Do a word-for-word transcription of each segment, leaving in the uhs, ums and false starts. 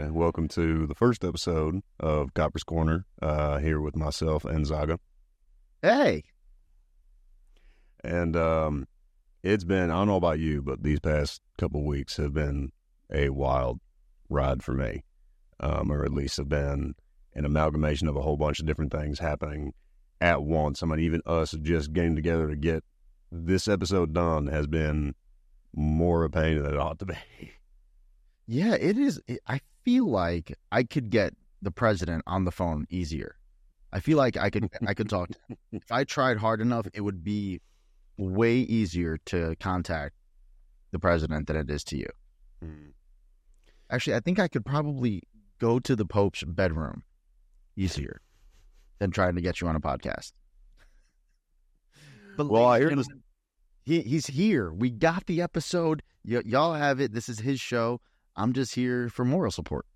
everybody. Welcome to the first episode of Copper's Corner, uh, here with myself and Zaga. Hey! And um, it's been, I don't know about you, but these past couple of weeks have been a wild ride for me. Um, or at least have been an amalgamation of a whole bunch of different things happening at once. I mean, even us just getting together to get this episode done has been more a pain than it ought to be. Yeah, it is. I feel like I could get the president on the phone easier. I feel like I could I could talk to him. If I tried hard enough, it would be way easier to contact the president than it is to you. Mm. Actually, I think I could probably go to the Pope's bedroom easier than trying to get you on a podcast. But well, I hear this. He, he's here. We got the episode. Y- y'all have it. This is his show. I'm just here for moral support.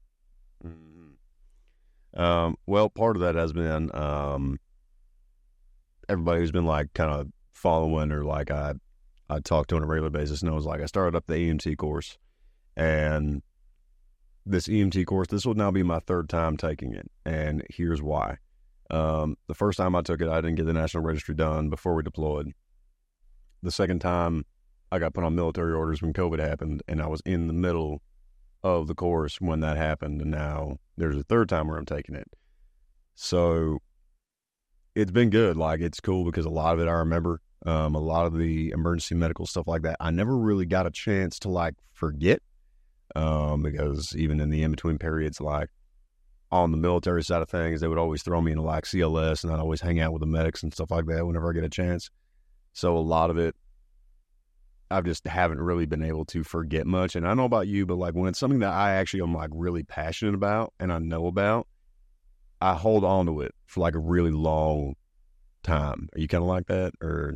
Um, well, part of that has been um, everybody who's been like kind of following or like I I talk to on a regular basis knows like I started up the E M T course, and this E M T course, this will now be my third time taking it, and here's why. Um, the first time I took it, I didn't get the National Registry done before we deployed. The second time, I got put on military orders when COVID happened, and I was in the middle of the course when that happened, and now there's a third time where I'm taking it. So it's been good. Like, it's cool because a lot of it I remember. Um, a lot of the emergency medical stuff like that, I never really got a chance to like forget, um, because even in the in-between periods, like on the military side of things, they would always throw me into like C L S, and I'd always hang out with the medics and stuff like that whenever I get a chance. So a lot of it, I just haven't really been able to forget much. And I don't know about you, but like when it's something that I actually am like really passionate about and I know about, I hold on to it for like a really long time. Are you kind of like that, or?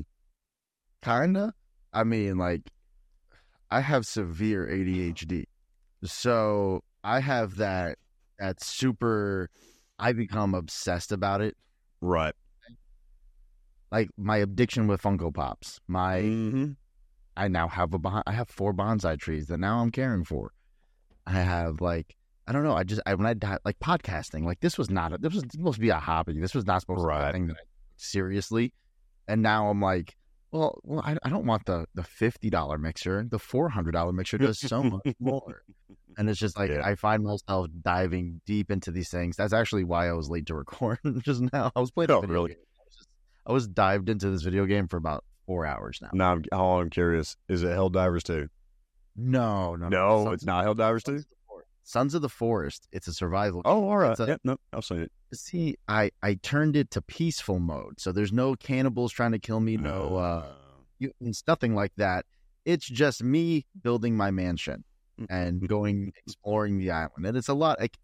Kinda. I mean, like I have severe A D H D. So I have that, that super, I become obsessed about it. Right. Like my addiction with Funko Pops, my, mm-hmm. I now have a bon- I have four bonsai trees that now I'm caring for. I have like I don't know. I just I when I died, like podcasting, like this was not a, this was supposed to be a hobby. This was not supposed right. to be a thing that I seriously. And now I'm like, well, well, I, I don't want the the fifty dollar mixer. The four hundred dollar mixer does so much more. And it's just like yeah. I find myself diving deep into these things. That's actually why I was late to record just now. I was playing. Oh, a video really? Game. I was just I was dived into this video game for about four hours now. Now, I'm, oh, I'm curious. Is it Helldivers two? No, no, no. No, Sons it's not Helldivers two? Sons of the Forest. It's a survival game. Oh, all right. A, yeah, no, I've seen it. See, I, I turned it to peaceful mode, so there's no cannibals trying to kill me, no, no uh, you, it's nothing like that. It's just me building my mansion and going, exploring the island. And it's a lot, like,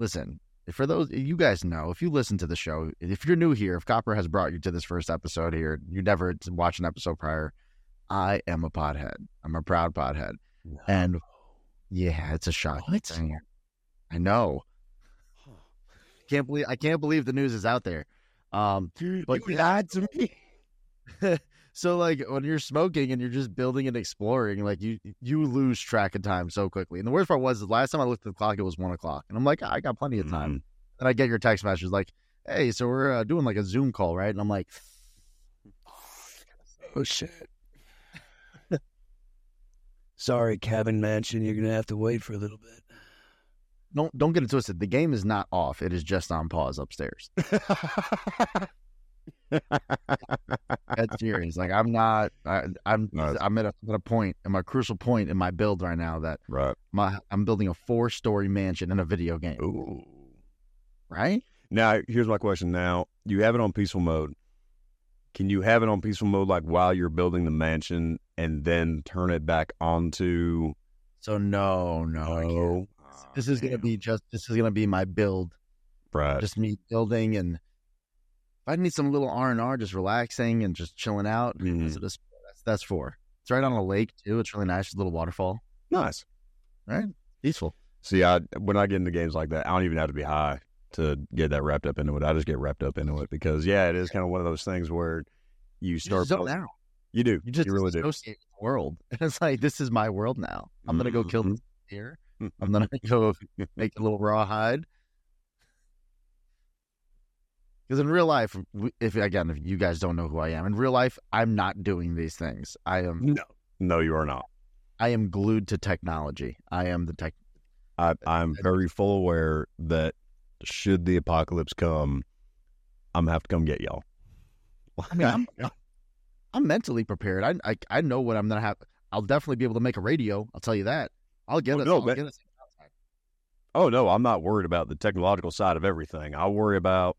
listen, for those, you guys know, if you listen to the show, if you're new here, if Copper has brought you to this first episode here, you never watched an episode prior, I am a podhead. I'm a proud podhead. Wow. And yeah, it's a shock. What? I know. Huh. Can't believe, I can't believe the news is out there. Um, Dude, but, you lied to me. So like when you're smoking and you're just building and exploring, like you, you lose track of time so quickly. And the worst part was the last time I looked at the clock, it was one o'clock. And I'm like, I got plenty of time. Mm. And I get your text message like, hey, so we're uh, doing like a Zoom call, right? And I'm like, oh shit. Sorry, Cabin Mansion. You're going to have to wait for a little bit. Don't, don't get it twisted. The game is not off. It is just on pause upstairs. That's serious. Like I'm not. I, I'm. Nice. I'm at a, at a point. Am a crucial point in my build right now that right. My I'm building a four-story mansion in a video game. Ooh. Right? Now here's my question. Now you have it on peaceful mode. Can you have it on peaceful mode like while you're building the mansion and then turn it back onto? So no, no. no. I can't. Oh, this is damn. gonna be just. This is gonna be my build. Right. Just me building and. I need some little R and R, just relaxing and just chilling out. Mm-hmm. That's, that's for. It's right on a lake, too. It's really nice. It's a little waterfall. Nice. Right? Peaceful. See, I when I get into games like that, I don't even have to be high to get that wrapped up into it. I just get wrapped up into it because, yeah, it is kind of one of those things where you start... You zone out. You do. You just you really do. Associate with the world. And it's like, this is my world now. I'm mm-hmm. going to go kill this here. I'm gonna go make a little rawhide. Because in real life, if again, if you guys don't know who I am, in real life, I'm not doing these things. I am no, no, you are not. I am glued to technology. I am the tech. I, I'm very full aware that should the apocalypse come, I'm gonna have to come get y'all. I mean, I'm, I'm mentally prepared. I, I I know what I'm gonna have. I'll definitely be able to make a radio. I'll tell you that. I'll get oh, it. No, I'll but, get it. Oh no, I'm not worried about the technological side of everything. I worry about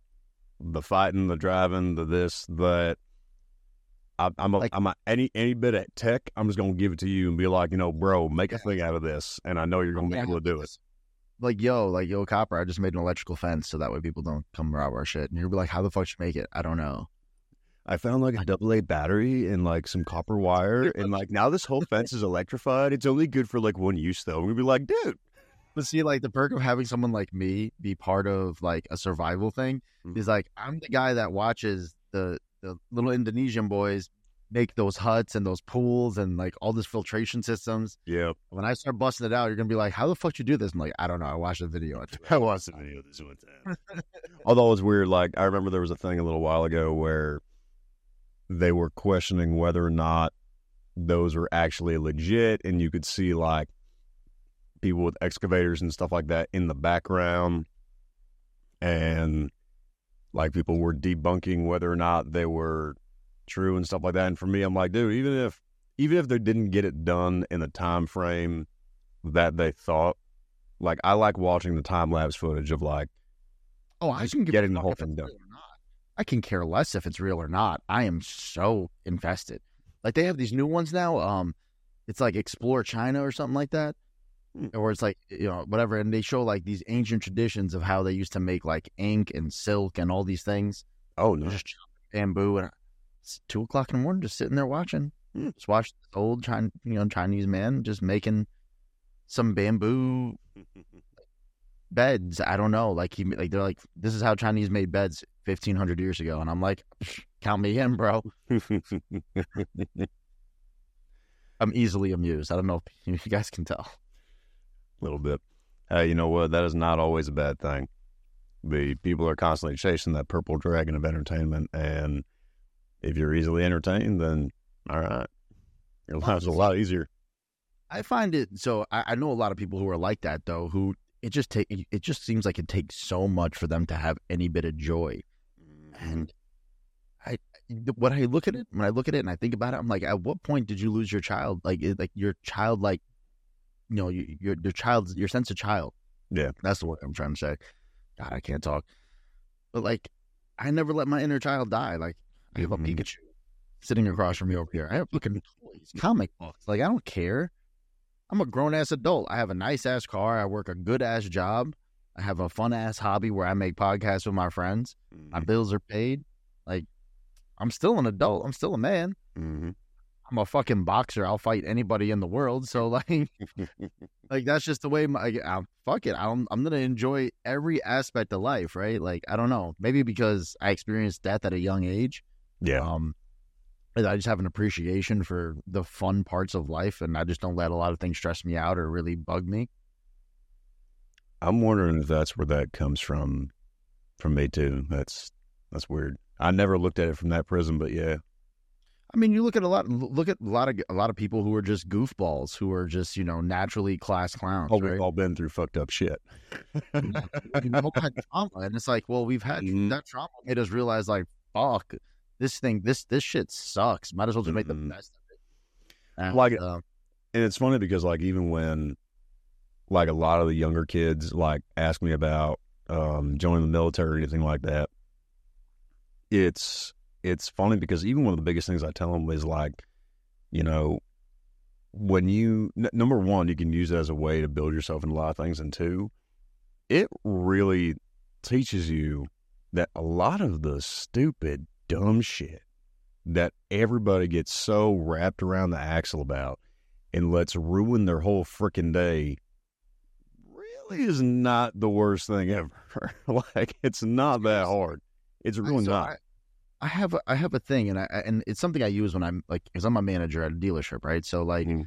the fighting, the driving, the this, that. I'm a, like, I'm a, any any bit at tech. I'm just gonna give it to you and be like, you know, bro, make yeah. a thing out of this, and I know you're gonna be yeah, able to do this. It. Like yo, like yo, Copper. I just made an electrical fence so that way people don't come rob our shit. And you'll be like, how the fuck should you make it? I don't know. I found like a double A battery and like some copper wire, and like now this whole fence is electrified. It's only good for like one use though. We'd be like, dude. But see, like the perk of having someone like me be part of like a survival thing mm-hmm. is like I'm the guy that watches the. The little Indonesian boys make those huts and those pools and like all these filtration systems. Yeah. When I start busting it out, you're gonna be like, "How the fuck you do this?" I'm like, "I don't know. I watched a video. I watched a video this one time." Although it's weird. Like I remember there was a thing a little while ago where they were questioning whether or not those are actually legit, and you could see like people with excavators and stuff like that in the background, and. Like, people were debunking whether or not they were true and stuff like that. And for me, I'm like, dude, even if even if they didn't get it done in the time frame that they thought, like, I like watching the time-lapse footage of, like, oh, I can give getting the whole thing done. I can care less if it's real or not. I am so invested. Like, they have these new ones now. Um, it's, like, Explore China or something like that. Or it's like, you know, whatever. And they show like these ancient traditions of how they used to make like ink and silk and all these things. Oh, no. Just bamboo. And it's two o'clock in the morning, just sitting there watching. Mm. Just watch this old Chinese, you know, Chinese man just making some bamboo beds. I don't know. Like, he, like they're like, this is how Chinese made beds fifteen hundred years ago. And I'm like, count me in, bro. I'm easily amused. I don't know if you guys can tell. Little bit. Hey, you know what? That is not always a bad thing. The people are constantly chasing that purple dragon of entertainment, and if you're easily entertained, then all right, your life's a lot easier. I find it so. I, I know a lot of people who are like that, though. Who it just take it just seems like it takes so much for them to have any bit of joy. And I, when I look at it, when I look at it, and I think about it, I'm like, at what point did you lose your child? Like, like your childlike. You know, your your, your child's your sense of child. Yeah, that's the word I'm trying to say. God, I can't talk. But like, I never let my inner child die. Like, I have a Pikachu sitting across from me over here. I have fucking toys, comic books. Like, I don't care. I'm a grown ass adult. I have a nice ass car. I work a good ass job. I have a fun ass hobby where I make podcasts with my friends. Mm-hmm. My bills are paid. Like, I'm still an adult. I'm still a man. Mm-hmm. I'm a fucking boxer. I'll fight anybody in the world. So like, like that's just the way my, I'm, fuck it. I'm, I'm going to enjoy every aspect of life. Right. Like, I don't know, maybe because I experienced death at a young age. Yeah. Um, I just have an appreciation for the fun parts of life. And I just don't let a lot of things stress me out or really bug me. I'm wondering if that's where that comes from, from me too. That's, that's weird. I never looked at it from that prism, but yeah. I mean, you look at a lot. Look at a lot of a lot of people who are just goofballs, who are just, you know, naturally class clowns. Oh, right? We've all been through fucked up shit. We've all had trauma, and it's like, well, we've had mm-hmm. that trauma made us realize, like, fuck, this thing, this this shit sucks. Might as well just mm-hmm. make the best of it. And, like, uh, and it's funny because, like, even when, like, a lot of the younger kids like ask me about um, joining the military or anything like that, it's. It's funny because even one of the biggest things I tell them is like, you know, when you, n- number one, you can use it as a way to build yourself in a lot of things. And two, it really teaches you that a lot of the stupid, dumb shit that everybody gets so wrapped around the axle about and lets ruin their whole freaking day really is not the worst thing ever. Like, it's not that hard. It's really so not. I- I have a, I have a thing, and I and it's something I use when I'm like, because I'm a manager at a dealership, right? So like, mm-hmm.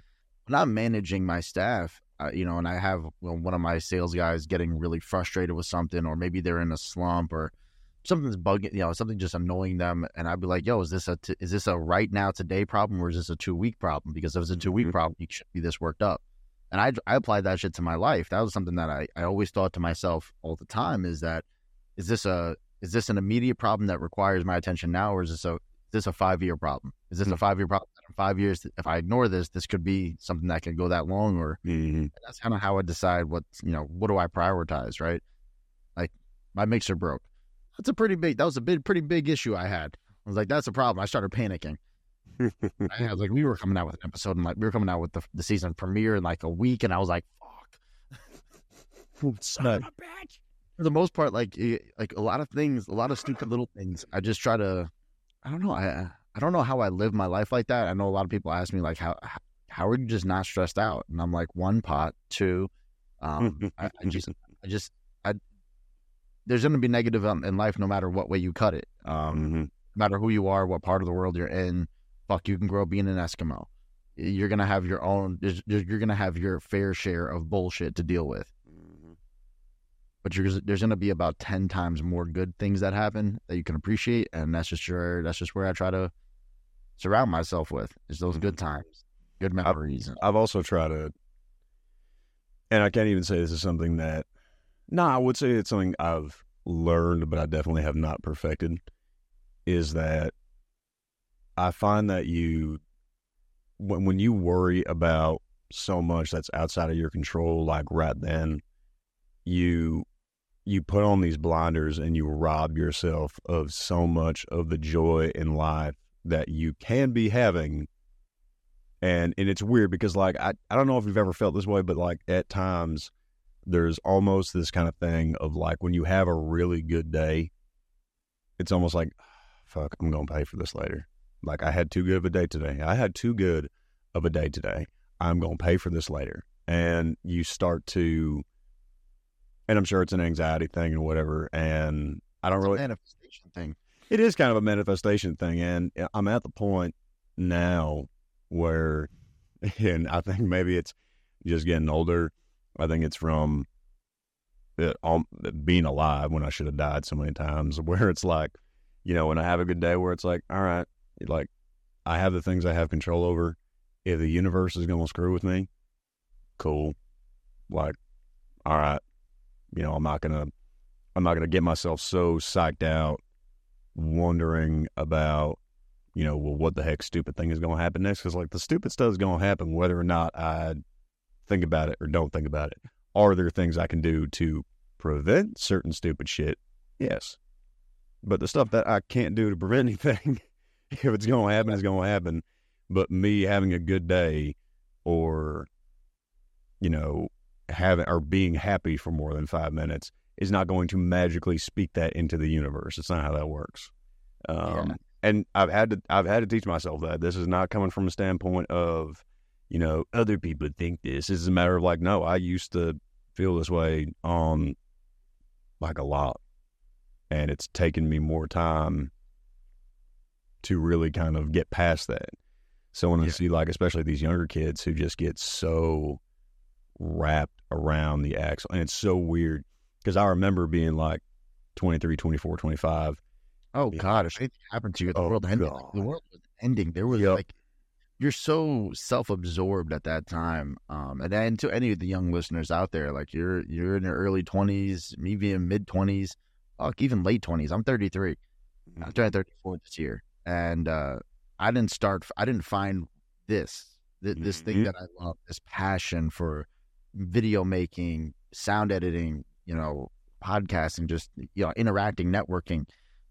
when I'm managing my staff, uh, you know, and I have well, one of my sales guys getting really frustrated with something, or maybe they're in a slump or something's bugging, you know, something just annoying them. And I'd be like, yo, is this a, t- is this a right now today problem, or is this a two week problem? Because if it's a two week problem, you should be this worked up. And I, I applied that shit to my life. That was something that I, I always thought to myself all the time is that, is this a, is this an immediate problem that requires my attention now? Or is this a, is this a five year problem? Is this mm-hmm. a five year problem? In five years, if I ignore this, this could be something that can go that long. Or mm-hmm. that's kind of how I decide what, you know, what do I prioritize? Right. Like my mixer broke. That's a pretty big, that was a big, pretty big issue I had. I was like, that's a problem. I started panicking. I was like, we were coming out with an episode and like, we were coming out with the, the season premiere in like a week. And I was like, fuck, son of a bitch. For the most part, like, like a lot of things, a lot of stupid little things. I just try to, I don't know. I, I don't know how I live my life like that. I know a lot of people ask me like, how, how are you just not stressed out? And I'm like, one pot, two, um, I, I just, I just, I, there's going to be negative in life no matter what way you cut it. Um, mm-hmm. No matter who you are, what part of the world you're in, fuck, you can grow up being an Eskimo. You're going to have your own, you're going to have your fair share of bullshit to deal with. Mm-hmm. But you're, there's going to be about ten times more good things that happen that you can appreciate. And that's just your, that's just where I try to surround myself with is those mm-hmm. good times, good memories. I've, I've also tried to, and I can't even say this is something that, No, I would say it's something I've learned, but I definitely have not perfected, is that I find that you, when, when you worry about so much that's outside of your control, like right then, you, you put on these blinders and you rob yourself of so much of the joy in life that you can be having. And, and it's weird because like, I, I don't know if you've ever felt this way, but like at times, there's almost this kind of thing of like when you have a really good day, it's almost like, fuck, I'm going to pay for this later. Like I had too good of a day today. I had too good of a day today. I'm going to pay for this later. And you start to, and I'm sure it's an anxiety thing and whatever. And I don't it's really. It's a manifestation thing. It is kind of a manifestation thing. And I'm at the point now where, and I think maybe it's just getting older. I think it's from it, um, being alive when I should have died so many times where it's like, you know, when I have a good day where it's like, all right, like I have the things I have control over. If the universe is going to screw with me, cool. Like, all right, you know, I'm not going to, I'm not going to get myself so psyched out wondering about, you know, well, what the heck stupid thing is going to happen next? Cause like the stupid stuff is going to happen whether or not I think about it or don't think about it. Are there things I can do to prevent certain stupid shit? Yes. But the stuff that I can't do to prevent anything, if it's going to happen, it's going to happen. But me having a good day or, you know, having or being happy for more than five minutes is not going to magically speak that into the universe. It's not how that works. Um, yeah. And I've had to, I've had to teach myself that this is not coming from a standpoint of, you know, other people think this. It's a matter of like, no, I used to feel this way on um, like a lot. And it's taken me more time to really kind of get past that. So when yeah. I see like, especially these younger kids who just get so wrapped around the axle. And it's so weird because I remember being like twenty-three, twenty-four, twenty-five. Oh, yeah. God, if anything happened to you, the, oh, world ended, like, the world was ending. There was yep. like... You're so self-absorbed at that time, um, and, and to any of the young listeners out there, like you're you're in your early twenties, maybe in mid twenties, fuck, even late twenties. I'm thirty-three. Mm-hmm. I'm turning thirty-four this year, and uh, I didn't start. I didn't find this th- this mm-hmm. thing that I love, this passion for video making, sound editing, you know, podcasting, just you know, interacting, networking.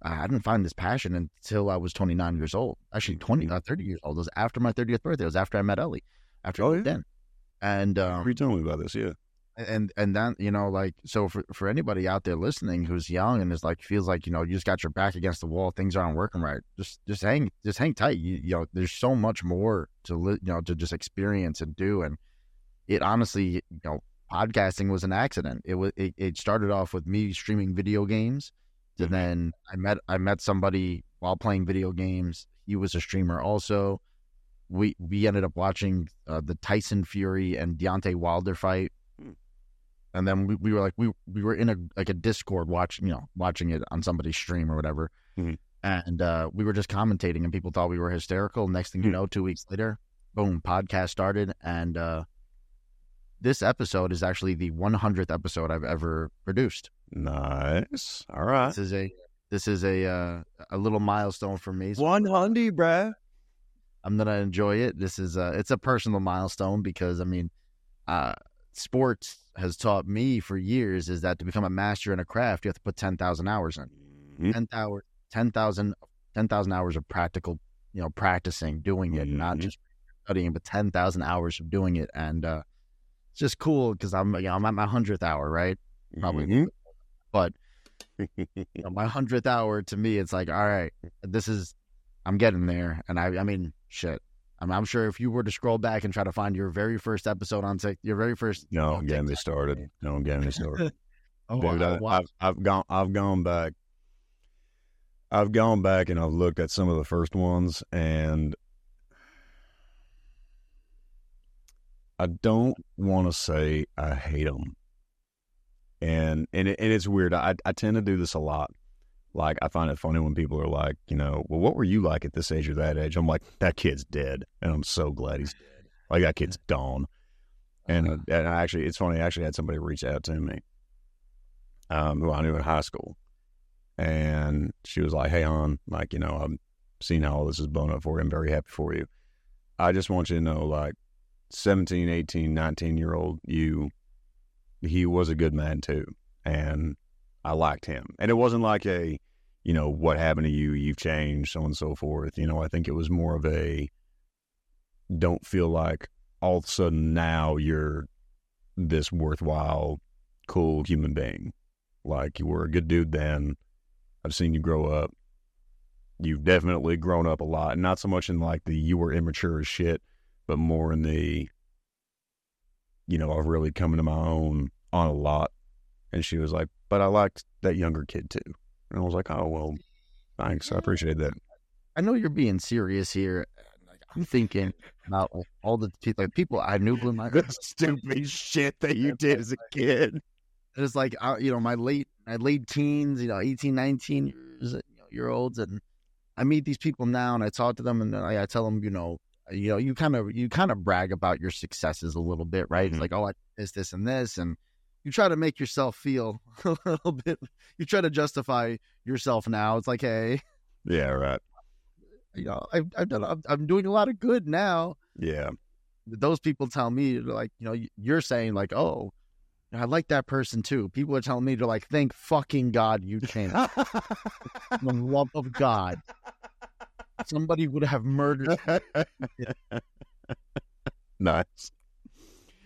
I didn't find this passion until I was twenty-nine years old. Actually, twenty, not thirty years old. It was after my thirtieth birthday. It was after I met Ellie. After oh, yeah. then, and um, you told me about this, yeah. And and then you know, like, so for for anybody out there listening who's young and is like feels like you know you just got your back against the wall, things aren't working right. Just just hang just hang tight. You, you know, there's so much more to li- you know to just experience and do. And it honestly, you know, podcasting was an accident. It was it, it started off with me streaming video games. And mm-hmm. then I met I met somebody while playing video games. He was a streamer also. we we ended up watching uh, the Tyson Fury and Deontay Wilder fight. And then we, we were like, we we were in a like a Discord watching, you know, watching it on somebody's stream or whatever. Mm-hmm. And uh, we were just commentating and people thought we were hysterical. Next thing you know, two weeks later, boom, podcast started. And uh, this episode is actually the one hundredth episode I've ever produced. Nice. All right. This is a this is a uh, a little milestone for me. one hundred, bruh. I'm going to enjoy it. This is a, it's a personal milestone because, I mean, uh, sports has taught me for years is that to become a master in a craft, you have to put ten thousand hours in. Mm-hmm. ten hours. ten thousand ten thousand hours of practical, you know, practicing, doing it, mm-hmm. not just studying, but ten thousand hours of doing it. And uh, it's just cool because I'm, you know, I'm at my hundredth hour, right? Probably. Mm-hmm. But you know, my hundredth hour to me, it's like, all right, this is, I'm getting there. And I, I mean, shit. I'm, I'm sure if you were to scroll back and try to find your very first episode on TikTok, your very first. No, I'm getting me started. No, I'm getting me started. oh, Dude, I, I, I've, I've gone, I've gone back. I've gone back and I've looked at some of the first ones, and I don't want to say I hate them. And and, it, and it's weird. I, I tend to do this a lot. Like, I find it funny when people are like, you know, well, what were you like at this age or that age? I'm like, that kid's dead, and I'm so glad he's dead. Like, that kid's gone. And, uh-huh. and I actually, it's funny, I actually had somebody reach out to me um, who I knew in high school. And she was like, hey, hon, like, you know, I've seen how all this is blown up for you. I'm very happy for you. I just want you to know, like, seventeen, eighteen, nineteen-year-old you, he was a good man, too. And I liked him. And it wasn't like a, you know, what happened to you, you've changed, so on and so forth. You know, I think it was more of a don't feel like all of a sudden now you're this worthwhile, cool human being. Like, you were a good dude then. I've seen you grow up. You've definitely grown up a lot. Not so much in like the you were immature as shit, but more in the, you know, I've really come into my own on a lot. And she was like, but I liked that younger kid too. And I was like, oh, well, thanks. I appreciate that. I know you're being serious here. Like, I'm thinking about all the like, people I knew blew my the stupid shit that you did as a kid. It's like, you know, my late my late teens, you know, eighteen, nineteen years, you know, year olds. And I meet these people now and I talk to them and I, I tell them, you know, you know, you kind of you kind of brag about your successes a little bit, right? Mm-hmm. It's like, oh, I did this, this and this. And you try to make yourself feel a little bit. You try to justify yourself now. It's like, hey. Yeah, right. You know, I've, I've done, I'm, I'm doing a lot of good now. Yeah. Those people tell me, like, you know, you're saying like, oh, I like that person too. People are telling me to like, thank fucking God you changed. The love of God. Somebody would have murdered you. Nice.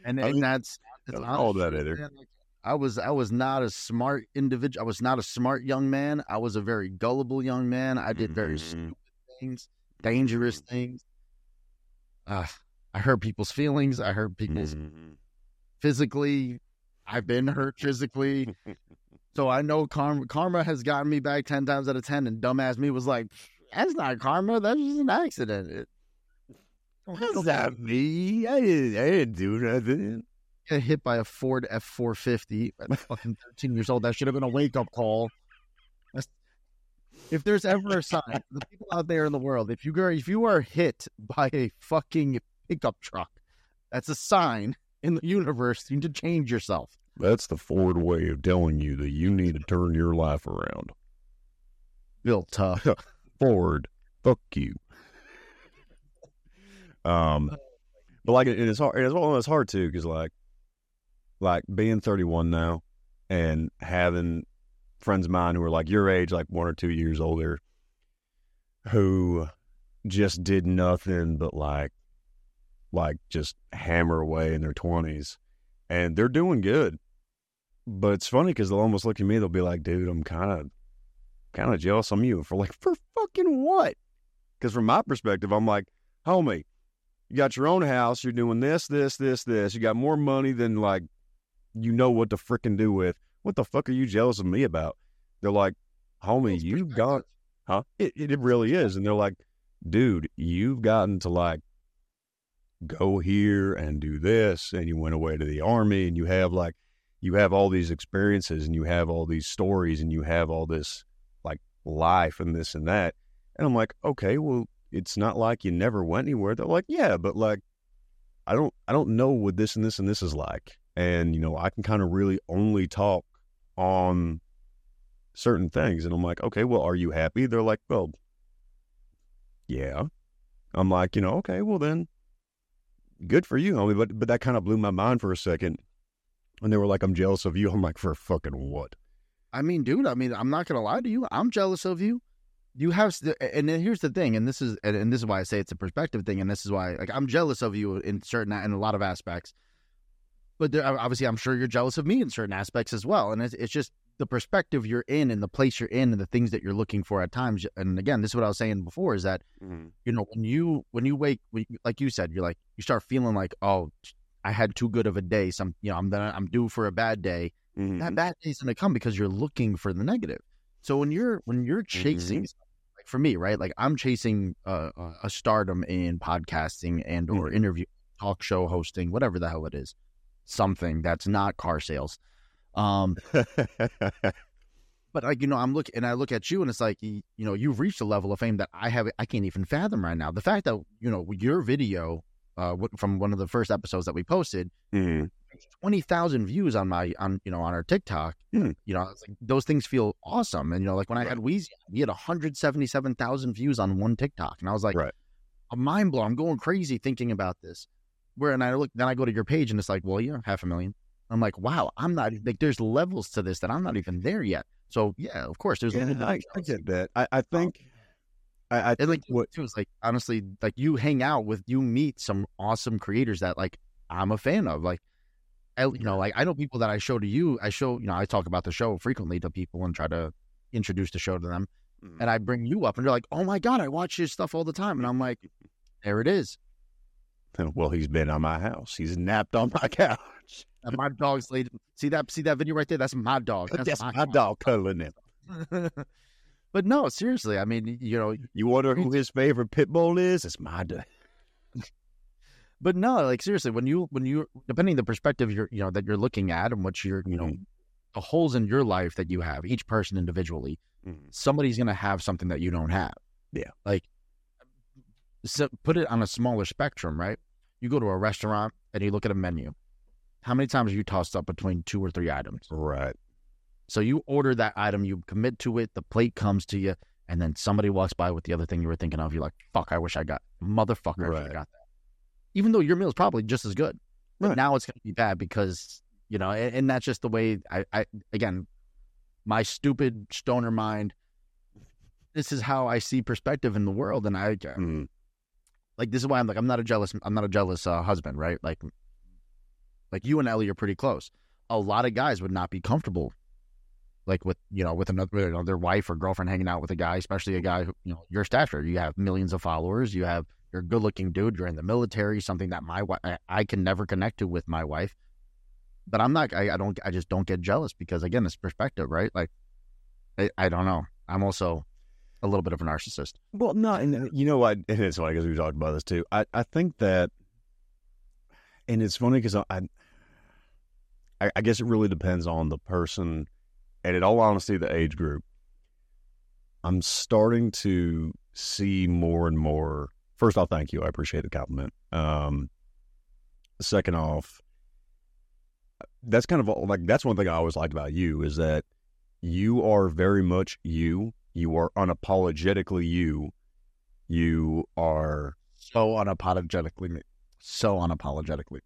And, and I mean, that's, that's all that either. Man, like, I was I was not a smart individual. I was not a smart young man. I was a very gullible young man. I did very mm-hmm. stupid things, dangerous things. Uh, I hurt people's feelings. I hurt people's mm-hmm. physically. I've been hurt physically, so I know karma, karma has gotten me back ten times out of ten, and dumbass me was like, that's not karma, that's just an accident. It, that's not me. I didn't, I didn't do nothing. Get hit by a Ford F four fifty at fucking thirteen years old, that should have been a wake-up call. That's, if there's ever a sign, the people out there in the world, if you, if you are hit by a fucking pickup truck, that's a sign. In the universe, you need to change yourself. That's the Ford way of telling you that you need to turn your life around. Built tough. Ford, fuck you. Um, but like it, it's hard. It's, well, it's hard too because like, like being thirty-one now and having friends of mine who are like your age, like one or two years older, who just did nothing but like. like just hammer away in their twenties and they're doing good. But it's funny because they'll almost look at me, they'll be like, dude, I'm kind of kind of jealous of you. And for like, for fucking what? Because from my perspective, I'm like, homie, you got your own house, you're doing this, this, this, this, you got more money than like, you know what to frickin' do with. What the fuck are you jealous of me about? They're like, homie, you've got, huh? It, it, it really is. And they're like, dude, you've gotten to like go here and do this, and you went away to the army, and you have like, you have all these experiences, and you have all these stories, and you have all this like life and this and that. And I'm like, okay, well, it's not like you never went anywhere. They're like, yeah, but like, I don't, I don't know what this and this and this is like. And, you know, I can kind of really only talk on certain things. And I'm like, okay, well, are you happy? They're like, well, yeah. I'm like, you know, okay, well then good for you. I mean, but, but that kind of blew my mind for a second. And they were like, I'm jealous of you. I'm like, for fucking what? I mean, dude, I mean, I'm not going to lie to you. I'm jealous of you. You have, and here's the thing, and this is, and this is why I say it's a perspective thing, and this is why, like, I'm jealous of you in certain, in a lot of aspects, but there, obviously, I'm sure you're jealous of me in certain aspects as well, and it's, it's just the perspective you're in, and the place you're in, and the things that you're looking for at times, and again, this is what I was saying before, is that, mm-hmm. you know, when you, when you wake, when you, like you said, you're like, you start feeling like, oh, I had too good of a day, some, you know, I'm, I'm due for a bad day, mm-hmm. that bad day's going to come because you're looking for the negative, so when you're, when you're chasing mm-hmm. for me, right? Like I'm chasing uh, a stardom in podcasting and or mm-hmm. interview, talk show hosting, whatever the hell it is, something that's not car sales. Um, but like, you know, I'm looking and I look at you and it's like, you know, you've reached a level of fame that I have, I can't even fathom right now. The fact that, you know, your video uh, from one of the first episodes that we posted, mm-hmm. twenty thousand views on my, on, you know, on our TikTok, mm. you know, it's like, those things feel awesome. And, you know, like when I right. had Weezy, he had one hundred seventy-seven thousand views on one TikTok. And I was like, right. I'm mind blown. I'm going crazy thinking about this. Where, and I look, then I go to your page and it's like, well, yeah, half a million. I'm like, wow, I'm not, like, there's levels to this that I'm not even there yet. So yeah, of course there's, yeah, a little I, I get that. I, I think, um, I, I think like, what it was like, honestly, like you hang out with, you meet some awesome creators that like, I'm a fan of, like, I, you know, like I know people that I show to you, I show, you know, I talk about the show frequently to people and try to introduce the show to them. Mm-hmm. And I bring you up and they're like, oh my God, I watch his stuff all the time. And I'm like, there it is. Well, he's been on my house. He's napped on my couch. And my dog's laid. See that, see that video right there? That's my dog. That's, That's my, my dog cuddling him. But no, seriously. I mean, you know, you wonder who his favorite pit bull is? It's my dog. But no, like seriously, when you, when you, depending on the perspective you're, you know, that you're looking at and what you're, you know, mm-hmm. the holes in your life that you have, each person individually, mm-hmm. somebody's going to have something that you don't have. Yeah. Like, so put it on a smaller spectrum, right? You go to a restaurant and you look at a menu. How many times are you tossed up between two or three items? Right. So you order that item, you commit to it, the plate comes to you, and then somebody walks by with the other thing you were thinking of. You're like, fuck, I wish I got, motherfucker, right. I got that. Even though your meal is probably just as good, but right. now it's going to be bad because, you know, and, and that's just the way I, I, again, my stupid stoner mind, this is how I see perspective in the world. And I, mm. like, this is why I'm like, I'm not a jealous, I'm not a jealous uh, husband, right? Like, like you and Ellie are pretty close. A lot of guys would not be comfortable, like with, you know, with another, you know, their wife or girlfriend hanging out with a guy, especially a guy who, you know, your stature, you have millions of followers, you have, you're a good-looking dude. You're in the military, something that my wife, I, I can never connect to with my wife. But I'm not, I, I don't, I just don't get jealous because, again, it's perspective, right? Like, I, I don't know. I'm also a little bit of a narcissist. Well, no, and you know, I, and it's funny because we talked about this too. I, I think that, and it's funny because I, I, I guess it really depends on the person and, in all honesty, the age group. I'm starting to see more and more. First off, thank you. I appreciate the compliment. Um, second off, that's kind of like, that's one thing I always liked about you is that you are very much you. You are unapologetically you. You are so unapologetically me. So unapologetically.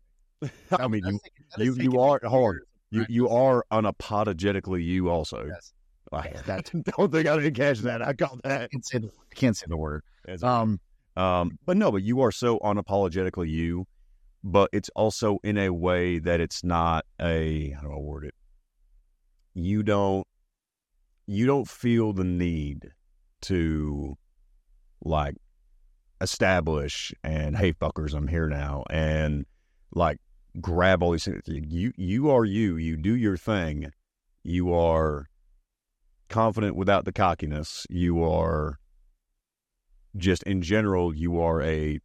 I mean, you you, you are hard. You you are unapologetically you also. Yes. I that's, don't think I didn't catch that. I got that. I can't say the, I can't say the word. That's um. Um, but no, but you are so unapologetically you, but it's also in a way that it's not a, how do I word it? You don't, you don't feel the need to like establish and, hey fuckers, I'm here now. And like grab all these things. You, you are you, you do your thing. You are confident without the cockiness. You are, just in general, you are a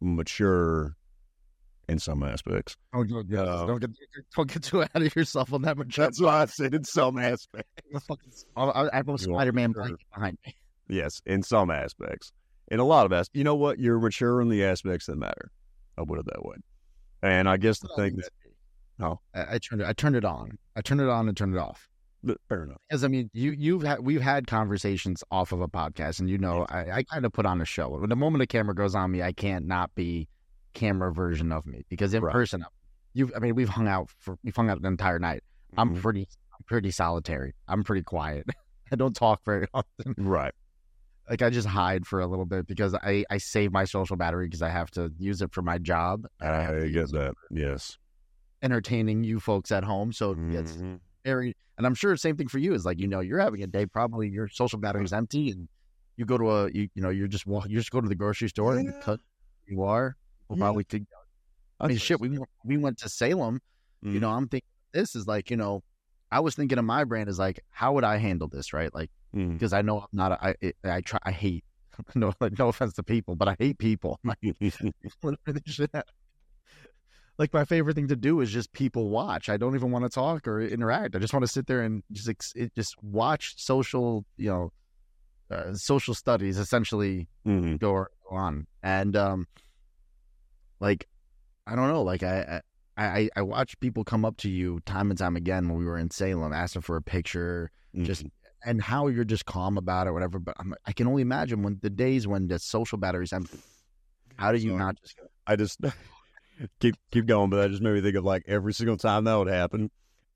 mature in some aspects. Oh, yes. uh, don't, get, don't get too out of yourself on that much. That's why I said in some aspects. I have a Spider-Man blanket sure. behind me. Yes, in some aspects. In a lot of aspects. You know what? You're mature in the aspects that matter. I put it that way. And I guess the well, thing that... No. I, I, turned it, I turned it on. I turned it on and turned it off. But fair enough. Because, I mean, you, you've had, we've had conversations off of a podcast, and you know, I, I kind of put on a show. When the moment the camera goes on me, I can't not be camera version of me, because in right. person, you've, I mean, we've hung out for, we've hung out the entire night. Mm-hmm. I'm pretty, I'm pretty solitary. I'm pretty quiet. I don't talk very often. Right. Like, I just hide for a little bit because I, I save my social battery because I have to use it for my job. I, I get that. Yes. Entertaining you folks at home. So mm-hmm. it's very, and I'm sure the same thing for you is like, you know, you're having a day, probably your social battery is empty, and you go to a, you, you know, you're just walk, you just go to the grocery store yeah. and you cut you are. We'll yeah. probably think, I mean, shit, we, we went to Salem. Mm-hmm. You know, I'm thinking this is like, you know, I was thinking of my brand is like, how would I handle this? Right. Like, mm. because I know I'm not, a, I, I try, I hate, no, like, no offense to people, but I hate people. Like, like my favorite thing to do is just people watch. I don't even want to talk or interact. I just want to sit there and just, it, just watch social, you know, uh, social studies essentially mm-hmm. go on. And, um, like, I don't know, like I, I I, I watched people come up to you time and time again when we were in Salem, asking for a picture, mm-hmm. just and how you're just calm about it, whatever. But I'm, I can only imagine when the days when the social battery's empty. How do you so, not just? Go? I just keep keep going, but I just made me think of like every single time that would happen,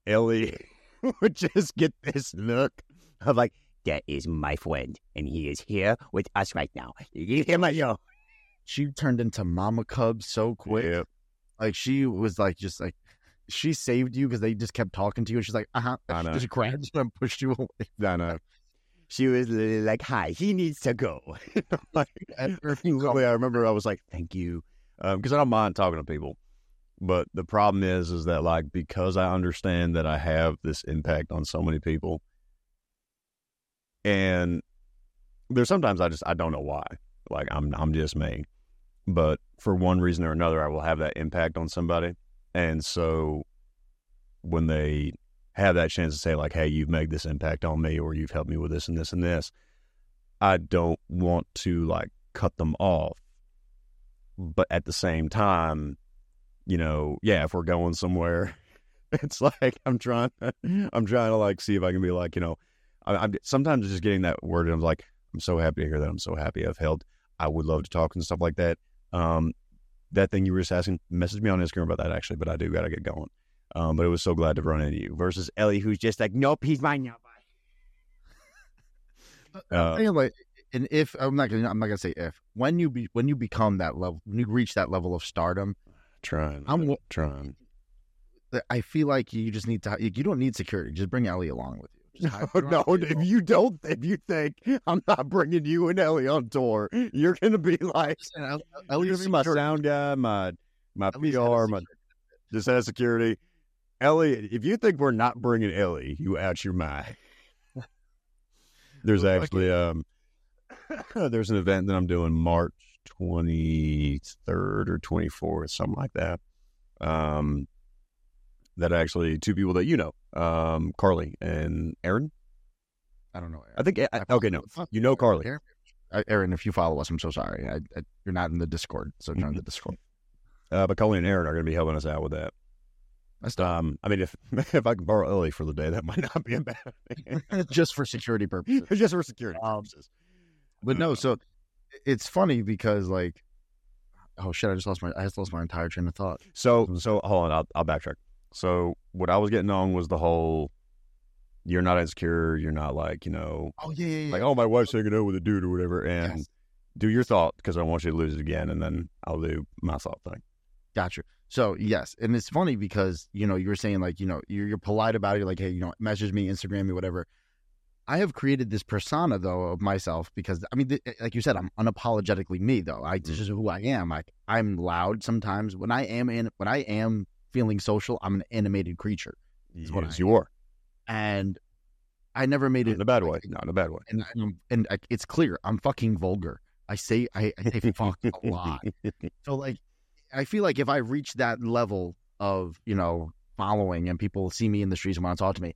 Ellie would just get this look of like, that is my friend, and he is here with us right now. You hear my yo? She turned into Mama Cub so quick. Yep. Like, she was, like, just, like, she saved you because they just kept talking to you. And she's like, uh-huh. I know. She just grabbed you and pushed you away. I know. She was literally like, hi, he needs to go. Like, I remember I was like, thank you. Because um, I don't mind talking to people. But the problem is, is that, like, because I understand that I have this impact on so many people. And there's sometimes I just, I don't know why. Like, I'm, I'm just me. But for one reason or another, I will have that impact on somebody. And so when they have that chance to say like, hey, you've made this impact on me, or you've helped me with this and this and this, I don't want to like cut them off. But at the same time, you know, yeah, if we're going somewhere, it's like, I'm trying, I'm trying to like, see if I can be like, you know, I, I'm sometimes just getting that word. And I'm like, I'm so happy to hear that. I'm so happy I've helped. I would love to talk and stuff like that. Um, that thing you were just asking, message me on Instagram about that actually, but I do got to get going. Um, but it was so glad to run into you versus Ellie, who's just like, nope, he's mine now. Bye. Uh, anyway, and if I'm not gonna, I'm not gonna say if when you be, when you become that level, when you reach that level of stardom, trying, I'm trying. I feel like you just need to. You don't need security. Just bring Ellie along with you. No, no, if you don't, if you think I'm not bringing you and Ellie on tour, you're going to be like, Ellie going to be my sound guy, my, my P R, my, just has security. Ellie, if you think we're not bringing Ellie, you out your mind. There's actually, um, there's an event that I'm doing March twenty-third or twenty-fourth, something like that. Um, That actually, two people that you know, um, Carly and Aaron. I don't know. Aaron. I think, I, I, okay, no. You know Carly. Aaron, if you follow us, I'm so sorry. I, I, you're not in the Discord, so join the Discord. Uh, but Carly and Aaron are going to be helping us out with that. That's um, I mean, if if I can borrow Ellie for the day, that might not be a bad thing. Just for security purposes. Just for security um, purposes. But no, so it's funny because, like, oh, shit, I just lost my, I just lost my entire train of thought. So, so hold on, I'll, I'll backtrack. So what I was getting on was the whole, you're not insecure, you're not like, you know, oh yeah, yeah, yeah. like, oh, my wife's hanging out with a dude or whatever, and yes. do your thought, because I don't want you to lose it again, and then I'll do my thought thing. Gotcha. So, yes, and it's funny because, you know, you were saying like, you know, you're, you're polite about it, you're like, hey, you know, message me, Instagram me, whatever. I have created this persona, though, of myself because, I mean, th- like you said, I'm unapologetically me, though. I, this is who I am. Like, I'm loud sometimes. When I am in, when I am... feeling social, I'm an animated creature. Is yes, what I you am. Are. And I never made not it in a bad way. Not in a bad way. And, I'm, and I, it's clear, I'm fucking vulgar. I say I, I say fuck a lot. So like, I feel like if I reach that level of, you know, following and people see me in the streets and want to talk to me,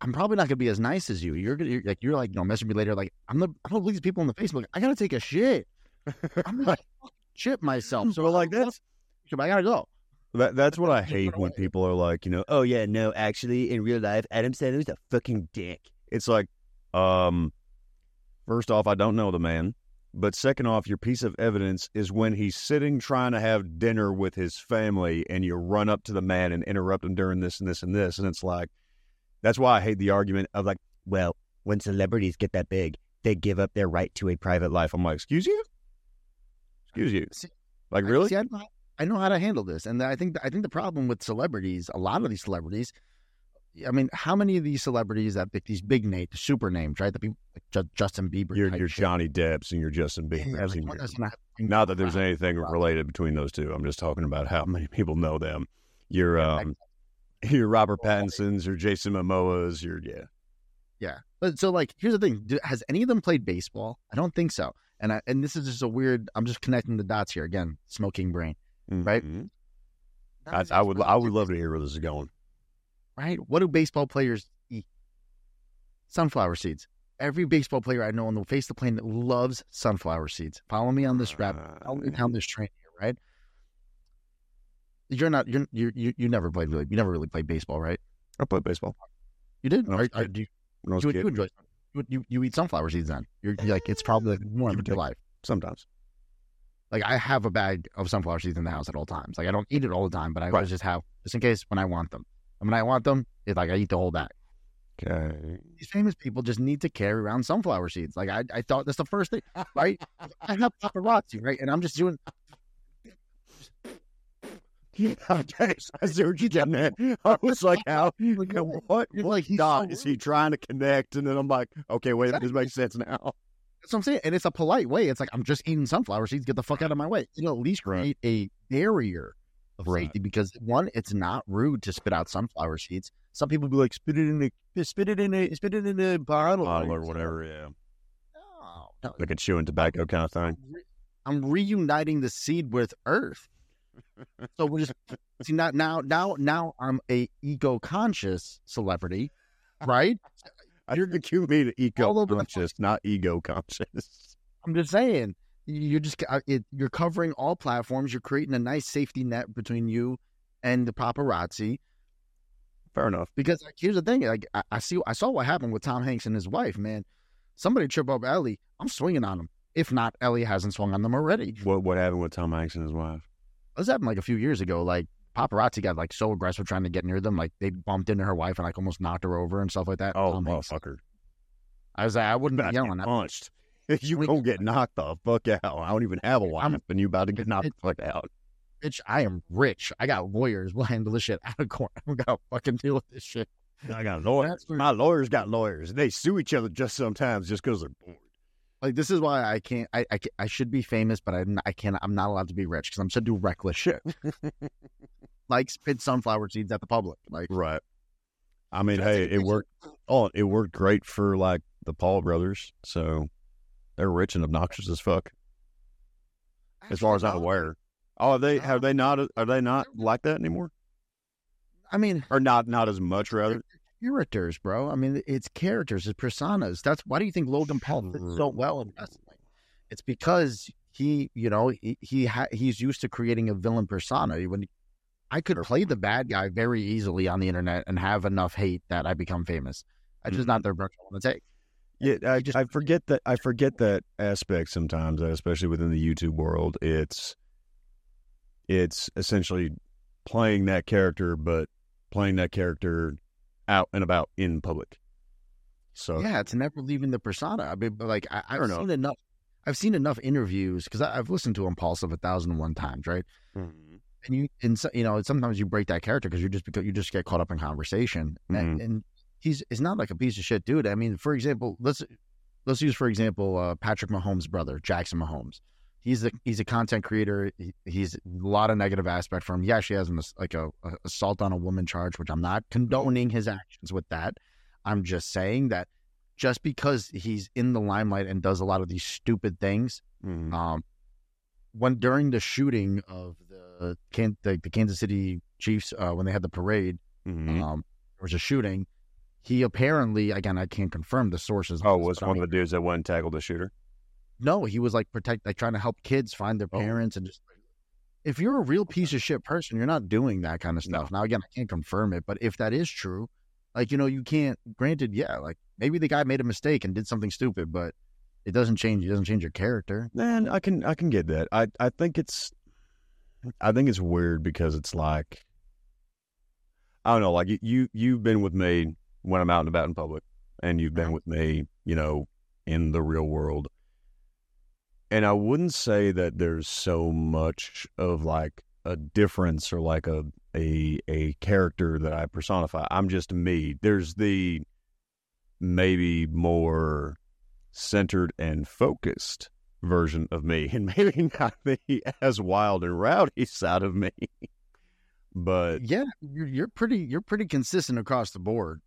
I'm probably not going to be as nice as you. You're gonna, you're like, you're like, you know, message me later. Like, I'm the, I'm one of these people on the Facebook. I got to take a shit. I'm going to shit myself. So we're like, that's, I got to go. That, that's what I hate when people are like, you know, oh yeah, no, actually in real life, Adam Sandler's a fucking dick. It's like, um, first off, I don't know the man. But second off, your piece of evidence is when he's sitting trying to have dinner with his family and you run up to the man and interrupt him during this and this and this. And it's like, that's why I hate the argument of like, well, when celebrities get that big, they give up their right to a private life. I'm like, excuse you? Excuse you. See, like, really? See, I, know, I know how to handle this. And I think I think the problem with celebrities, a lot of these celebrities, I mean, how many of these celebrities that pick these big names, super names, right? The people like J- Justin Bieber. You're, you're Johnny Depp's and you're Justin Bieber. Yeah, like, well, not, not that there's anything related between those two. I'm just talking about how many people know them. You're, um, you're Robert Pattinson's, you're Jason Momoa's, you're, yeah. Yeah. But so, like, here's the thing. Do, has any of them played baseball? I don't think so. And I, and this is just a weird, I'm just connecting the dots here. Again, smoking brain, mm-hmm. right? I, I would I would love to hear where this is going. Right? What do baseball players eat? Sunflower seeds. Every baseball player I know on the face of the planet loves sunflower seeds. Follow me on this rap. Follow me down this train here, right? You're not. You're you you you never played really. You never really played baseball, right? I played baseball. You did. Are, are, do you, you, you enjoy? You you eat sunflower seeds then? You're, you're like it's probably like more of your life sometimes. Like I have a bag of sunflower seeds in the house at all times. Like I don't eat it all the time, but I right. just have just in case when I want them. And when I want them, it's like I eat the whole bag. Okay. These famous people just need to carry around sunflower seeds. Like I, I thought that's the first thing, right? I have paparazzi, right? And I'm just doing. Yeah, okay, so I see what you did, man. I was like, how? Like, what? What like, dot so is he trying to connect? And then I'm like, okay, wait, exactly. This makes sense now. That's what I'm saying, and it's a polite way. It's like I'm just eating sunflower seeds. Get the fuck out of my way. It'll at least create right. a barrier. Right. Safety, because one, it's not rude to spit out sunflower seeds. Some people be like, spit it in a, spit it in a, spit it in a bottle, bottle or whatever. Yeah, no, no. Like a chewing tobacco kind of thing. I'm reuniting the seed with earth, so we're just see not now, now, now. I'm a eco conscious celebrity, right? You're the cue me to eco conscious, not ego conscious. I'm just saying. You're just it, you're covering all platforms. You're creating a nice safety net between you and the paparazzi. Fair enough. Because like, here's the thing: like I, I see, I saw what happened with Tom Hanks and his wife. Man, somebody trip up Ellie. I'm swinging on him. If not, Ellie hasn't swung on them already. What What happened with Tom Hanks and his wife? This happened like a few years ago. Like paparazzi got like so aggressive trying to get near them. Like they bumped into her wife and like almost knocked her over and stuff like that. Oh, motherfucker! I was like, I wouldn't be yelling. Punched. You gonna get knocked the fuck out. I don't even have a wife, and you about to get knocked it, the fuck out. Bitch, I am rich. I got lawyers. We'll handle this shit out of court. I don't gotta fucking deal with this shit. I got lawyers. Where... My lawyers got lawyers. They sue each other just sometimes just because they're bored. Like, this is why I can't, I I, I should be famous, but I, I can't, I'm not allowed to be rich because I'm so do reckless shit. Like, spit sunflower seeds at the public. Like, right. I mean, hey, it worked. Oh, it worked great for, like, the Paul brothers, so... They're rich and obnoxious as fuck. Actually, as far as I'm aware, oh, are they have they not are they not like that anymore? I mean, or not not as much rather. Characters, bro. I mean, it's characters, it's personas. That's why do you think Logan Paul did so well in wrestling? It's because he, you know, he he ha- he's used to creating a villain persona. When he, I could play the bad guy very easily on the internet and have enough hate that I become famous. That's just mm-hmm. not the approach I want to take. Yeah, I, I forget that. I forget that aspect sometimes, especially within the YouTube world. It's it's essentially playing that character, but playing that character out and about in public. So yeah, it's never leaving the persona. I mean, like I, I've I don't know. seen enough. I've seen enough interviews because I've listened to Impulsive a thousand and one times, right? Mm-hmm. And you and so, you know, sometimes you break that character because you just because you just get caught up in conversation mm-hmm. and. and He's it's not like a piece of shit, dude. I mean, for example, let's let's use for example uh, Patrick Mahomes' brother, Jackson Mahomes. He's a he's a content creator. He, he's a lot of negative aspect for him. He actually has an, like a, a assault on a woman charge, which I'm not condoning his actions with that. I'm just saying that just because he's in the limelight and does a lot of these stupid things, mm-hmm. um, when during the shooting of the the can the, the Kansas City Chiefs uh, when they had the parade. Mm-hmm. Um, there was a shooting. He apparently, again, I can't confirm the sources. Oh, was one I mean, of the dudes that went and tackled the shooter? No, he was like protect, like trying to help kids find their parents oh. and just. If you're a real piece of shit person, you're not doing that kind of stuff. No. Now, again, I can't confirm it, but if that is true, like, you know, you can't, granted, yeah, like, maybe the guy made a mistake and did something stupid, but it doesn't change, it doesn't change your character. Man, I can, I can get that. I, I think it's, I think it's weird because it's like, I don't know, like, you, you've been with me when I'm out and about in public, and you've been with me, you know, in the real world. And I wouldn't say that there's so much of like a difference or like a, a a character that I personify. I'm just me. There's the maybe more centered and focused version of me, and maybe not the as wild and rowdy side of me. But yeah, you're, you're pretty you're pretty consistent across the board.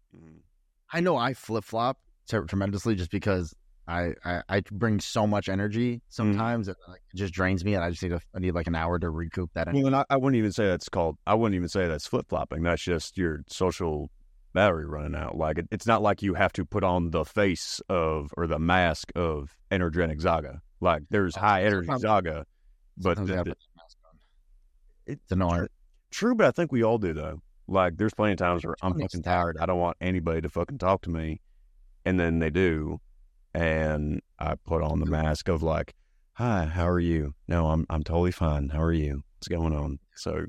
I know I flip flop tremendously just because. I, I, I bring so much energy sometimes mm. it, like, it just drains me, and I just need to, I need like an hour to recoup that energy. Well, and I, I wouldn't even say that's called. I wouldn't even say that's flip flopping. That's just your social battery running out. Like it, it's not like you have to put on the face of or the mask of energetic Zaga. Like there's oh, high energy Zaga, but the, the, it, it's annoying. True, but I think we all do though. Like there's plenty of times where I'm fucking tired. I don't want anybody to fucking talk to me, and then they do. And I put on the mask of like, hi, how are you? No, I'm I'm totally fine. How are you? What's going on? So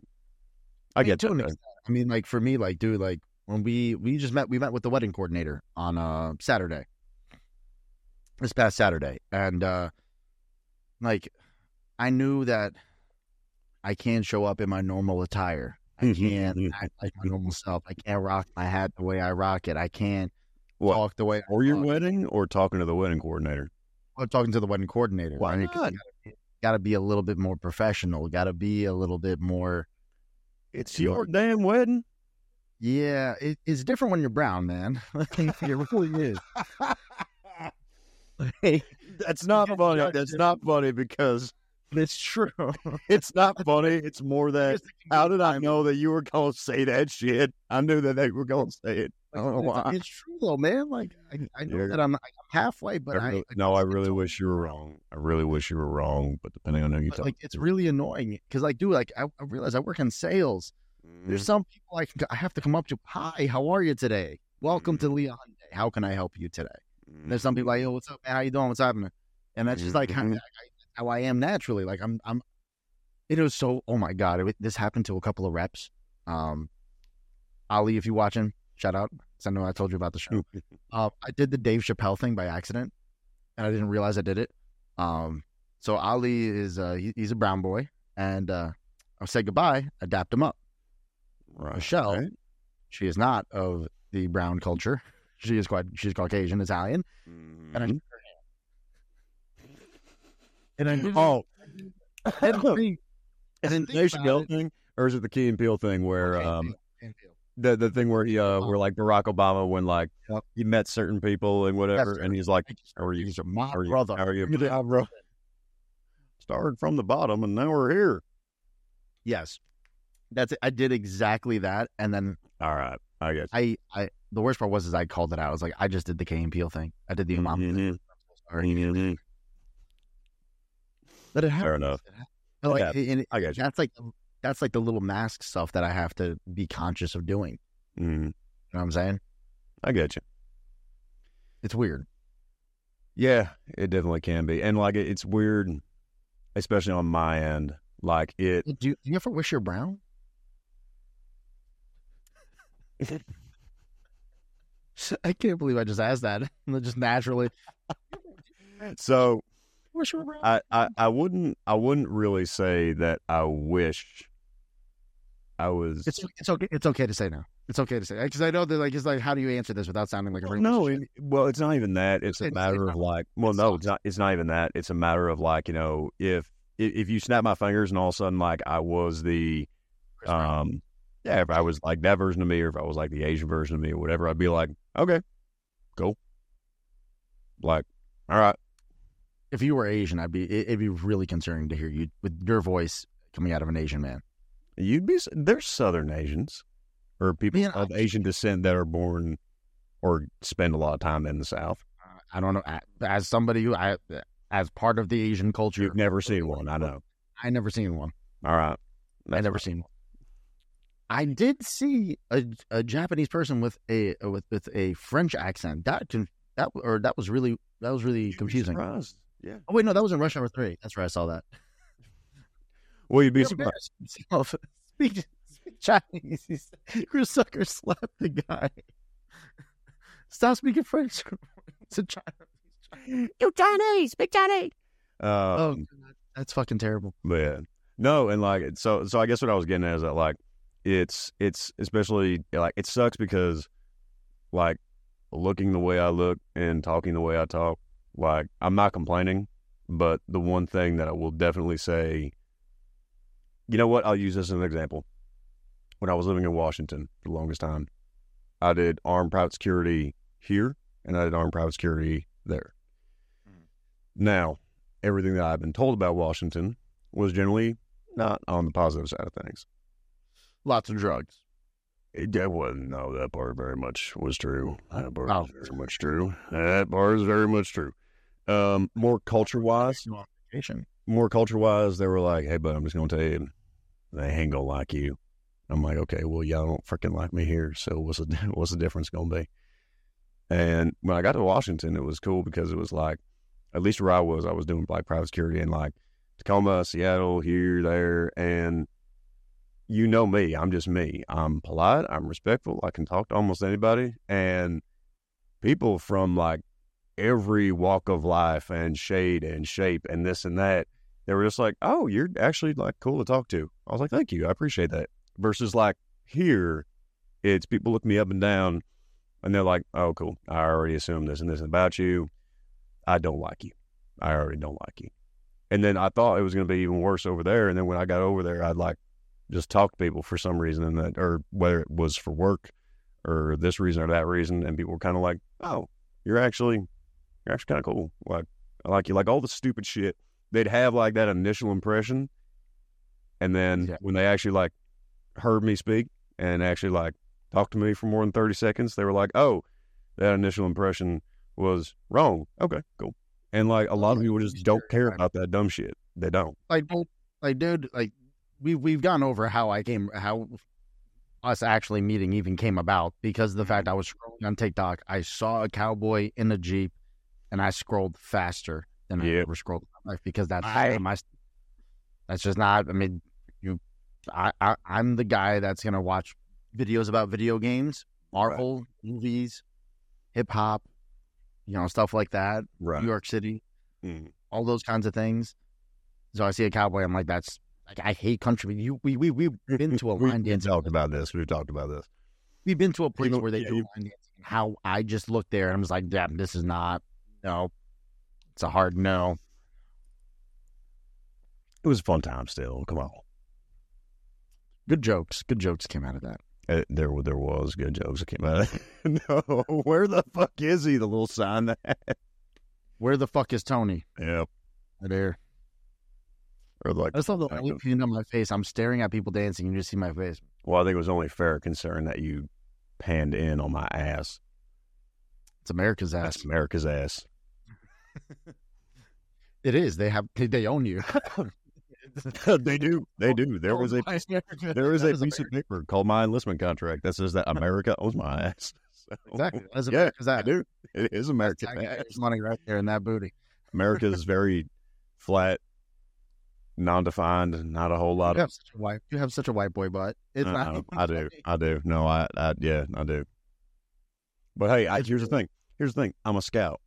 I get to it. I mean, like for me, like, dude, like when we, we just met, we met with the wedding coordinator on uh, Saturday, this past Saturday. And uh, like, I knew that I can't show up in my normal attire. I can't act like my normal self. I can't rock my hat the way I rock it. I can't. What? Talk the way or your talk. Wedding or talking to the wedding coordinator? Or talking to the wedding coordinator. Why not? Right? Got to be a little bit more professional. Got to be a little bit more. It's your, your damn wedding. Yeah, it, it's different when you're brown, man. It really is. Hey, that's not funny. That's not funny because it's true. It's not funny. It's more that how did I know that you were gonna say that shit? I knew that they were gonna say it. Like, I don't know why. It's true though, man. Like I, I know yeah. that I'm, I'm halfway, but I, really, I no, I really wish you were wrong. I really wish you were wrong, but depending on who you talk, like it's really annoying because like, dude, like I, I realize I work in sales. Mm. There's some people I can, I have to come up to. Hi, how are you today? Welcome mm. to Leon Day. How can I help you today? Mm. There's some people like, yo, what's up, man? How you doing? What's happening? And that's just like mm-hmm. how, I, how I am naturally. Like I'm, I'm. It was so. Oh my god, it, this happened to a couple of reps. Um, Ali, if you watching. Shout out, because I know I told you about the show. uh, I did the Dave Chappelle thing by accident, and I didn't realize I did it. Um, so Ali is uh, he, he's a brown boy, and uh, I said goodbye. I dapped him up. Right. Michelle, right. She is not of the brown culture. She is quite she's Caucasian, Italian, mm-hmm. and I shook her hand. And I didn't, oh, I didn't think, I didn't is it the Nation Hill thing, or is it the Key and Peele thing where? Okay, um, Key and Peele. The the thing where he uh where like Barack Obama when like yep. he met certain people and whatever and he's like how are you he's my how are you, brother how are you my bro started from the bottom and now we're here. Yes, that's it. I did exactly that, and then all right, I guess I, I the worst part was is I called it out. I was like, I just did the Key and Peele thing. I did the Obama mm-hmm. thing. Sorry. Mm-hmm. But it happened. Fair enough. It like, yeah, and it, I got you. That's like. That's like the little mask stuff that I have to be conscious of doing. Mm. You know what I'm saying? I get you. It's weird. Yeah, it definitely can be. And like, it's weird, especially on my end. Like it. Do you, do you ever wish you're brown? I can't believe I just asked that. Just naturally. So wish you were brown. I, I, I wouldn't, I wouldn't really say that I wish. I was. It's it's okay. It's okay to say no. It's okay to say because I know that like it's like how do you answer this without sounding like a racist? No, it, well, it's not even that. It's, it's a matter of like. Well, it's no, soft. it's not. It's not even that. It's a matter of like you know if if you snap my fingers and all of a sudden like I was the, um, yeah, if I was like that version of me or if I was like the Asian version of me or whatever, I'd be like, okay, cool. Like, all right. If you were Asian, I'd be. It'd be really concerning to hear you with your voice coming out of an Asian man. You'd be there's Southern Asians or people Man, of I, Asian descent that are born or spend a lot of time in the South. I don't know. As somebody who, I, as part of the Asian culture, you've never seen one. I know. I never seen one. All right. That's I never right. seen one. I did see a, a Japanese person with a with, with a French accent. That that or that was really that was really you'd confusing. Yeah. Oh wait, no, that was in Rush Hour Three. That's where I saw that. Well, you'd be surprised. Speak, speak Chinese. Your sucker slapped the guy. Stop speaking French. It's a Chinese. You Chinese, speak Chinese. Um, oh, God, that's fucking terrible. Man, no, and like so. So I guess what I was getting at is that like it's it's especially like it sucks because like looking the way I look and talking the way I talk. Like I'm not complaining, but the one thing that I will definitely say, you know what? I'll use this as an example. When I was living in Washington for the longest time, I did armed private security here and I did armed private security there. Mm-hmm. Now, everything that I've been told about Washington was generally not on the positive side of things. Lots of drugs. It, it wasn't, no, that part very much was true. That part oh. was very much true. That part is very much true. Um, more culture-wise, more culture-wise, they were like, hey, bud, I'm just going to tell you, they ain't going to like you. I'm like, okay, well, y'all don't freaking like me here, so what's the, what's the difference going to be? And when I got to Washington, it was cool because it was like, at least where I was, I was doing black private security in like Tacoma, Seattle, here, there, and you know me, I'm just me. I'm polite, I'm respectful, I can talk to almost anybody, and people from like every walk of life and shade and shape and this and that, they were just like, oh, you're actually like cool to talk to. I was like, thank you, I appreciate that. Versus like here, it's people look me up and down and they're like, oh, cool, I already assumed this and this about you. I don't like you. I already don't like you. And then I thought it was going to be even worse over there. And then when I got over there, I'd like, just talk to people for some reason, and that, or whether it was for work or this reason or that reason, and people were kind of like, oh, you're actually you're actually kind of cool. Like, I like you. Like, all the stupid shit. They'd have, like, that initial impression, and then yeah. when they actually, like, heard me speak and actually, like, talked to me for more than thirty seconds, they were like, oh, that initial impression was wrong. Okay, cool. And, like, a lot of people just don't care about that dumb shit. They don't. Like, like dude, like, We've we've gone over how I came, how us actually meeting even came about because of the fact I was scrolling on TikTok. I saw a cowboy in a Jeep, and I scrolled faster than yep. I ever scrolled in my life because that's I, my. That's just not. I mean, you, I, I I'm the guy that's gonna watch videos about video games, Marvel right. movies, hip hop, you know, stuff like that. Right. New York City, mm. all those kinds of things. So I see a cowboy, I'm like, that's. Like, I hate country. You, we, we, we've been to a line dance. We've talked about this. We've talked about this. We've been to a place you know, where they yeah, do you, line dancing. How I just looked there and I was like, damn, this is not, no. It's a hard no. It was a fun time still. Come on. Good jokes. Good jokes came out of that. Uh, there there was good jokes that came out of that. No. Where the fuck is he? The little sign that. Where the fuck is Tony? Yep. Right there. Or like, I just love the only paint on my face. I'm staring at people dancing and you just see my face. Well, I think it was only fair concern that you panned in on my ass. It's America's ass. That's America's ass. It is. They have. They own you. They do. They do. There was a there was a piece of paper called my enlistment contract that says that America owns my ass. So, exactly. That's America's yeah, ass. I do. It is America's ass. There's money right there in that booty. America's very flat. Non-defined, not a whole lot. You have of... such a white. You have such a white boy butt. It's I, not. I, I do. I do. No, I, I. Yeah, I do. But hey, I, here's the thing. Here's the thing. I'm a scout.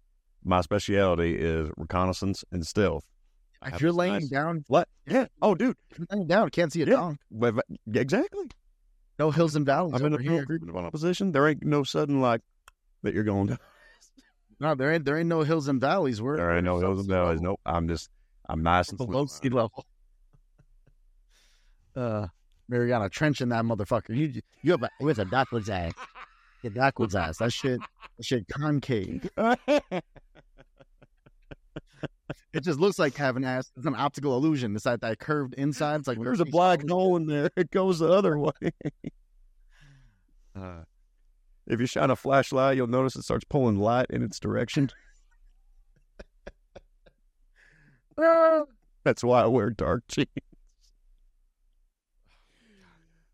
My specialty is reconnaissance and stealth. If you're laying nice... down, what? Yeah. Oh, dude, if you're laying down. Can't see a dong. Yeah. Exactly. No hills and valleys. I'm in a full agreement of opposition. There ain't no sudden like that. You're going to. No, there ain't. There ain't no hills and valleys. We're there ain't no hills and valleys. Nope. I'm just. I'm nice and below sea level. Uh, Mariana Trench in that motherfucker. You you have a, with a duckwood's ass. Your duckwood's ass. That shit. That shit concave. It just looks like having ass. It's an optical illusion. It's like that curved inside. It's like there's a black hole in there. It goes the other way. uh, if you shine a flashlight, you'll notice it starts pulling light in its direction. That's why I wear dark jeans.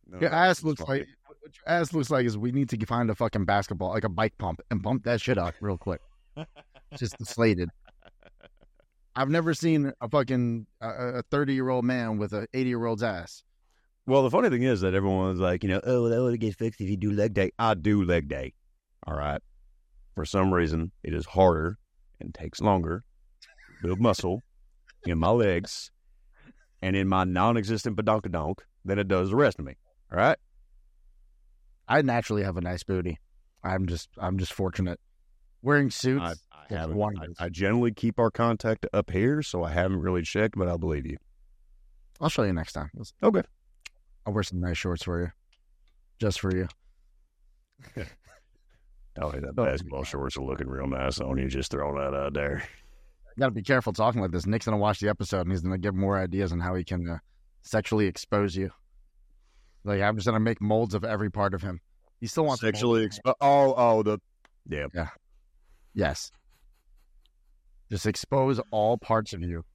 No, your ass looks funny. like what your ass looks like is we need to find a fucking basketball, like a bike pump, and bump that shit up real quick. Just deflated. I've never seen a fucking uh, a thirty-year-old man with an eighty-year-old's ass. Well, the funny thing is that everyone was like, you know, oh, that would get fixed if you do leg day. I do leg day. All right. For some reason, it is harder and takes longer to build muscle in my legs and in my non-existent badonkadonk than it does the rest of me. All right. I naturally have a nice booty. I'm just, I'm just fortunate. Wearing suits. I, I, haven't, I, I generally keep our contact up here, so I haven't really checked, but I'll believe you. I'll show you next time. Okay. I'll wear some nice shorts for you. Just for you. Oh, that basketball shorts are looking real nice on you. Just throwing that out there. Got to be careful talking like this. Nick's going to watch the episode, and he's going to give more ideas on how he can uh, sexually expose you. Like, I'm just going to make molds of every part of him. He still wants sexually expose. Oh, oh, the. Yeah. Yeah. Yes. Just expose all parts of you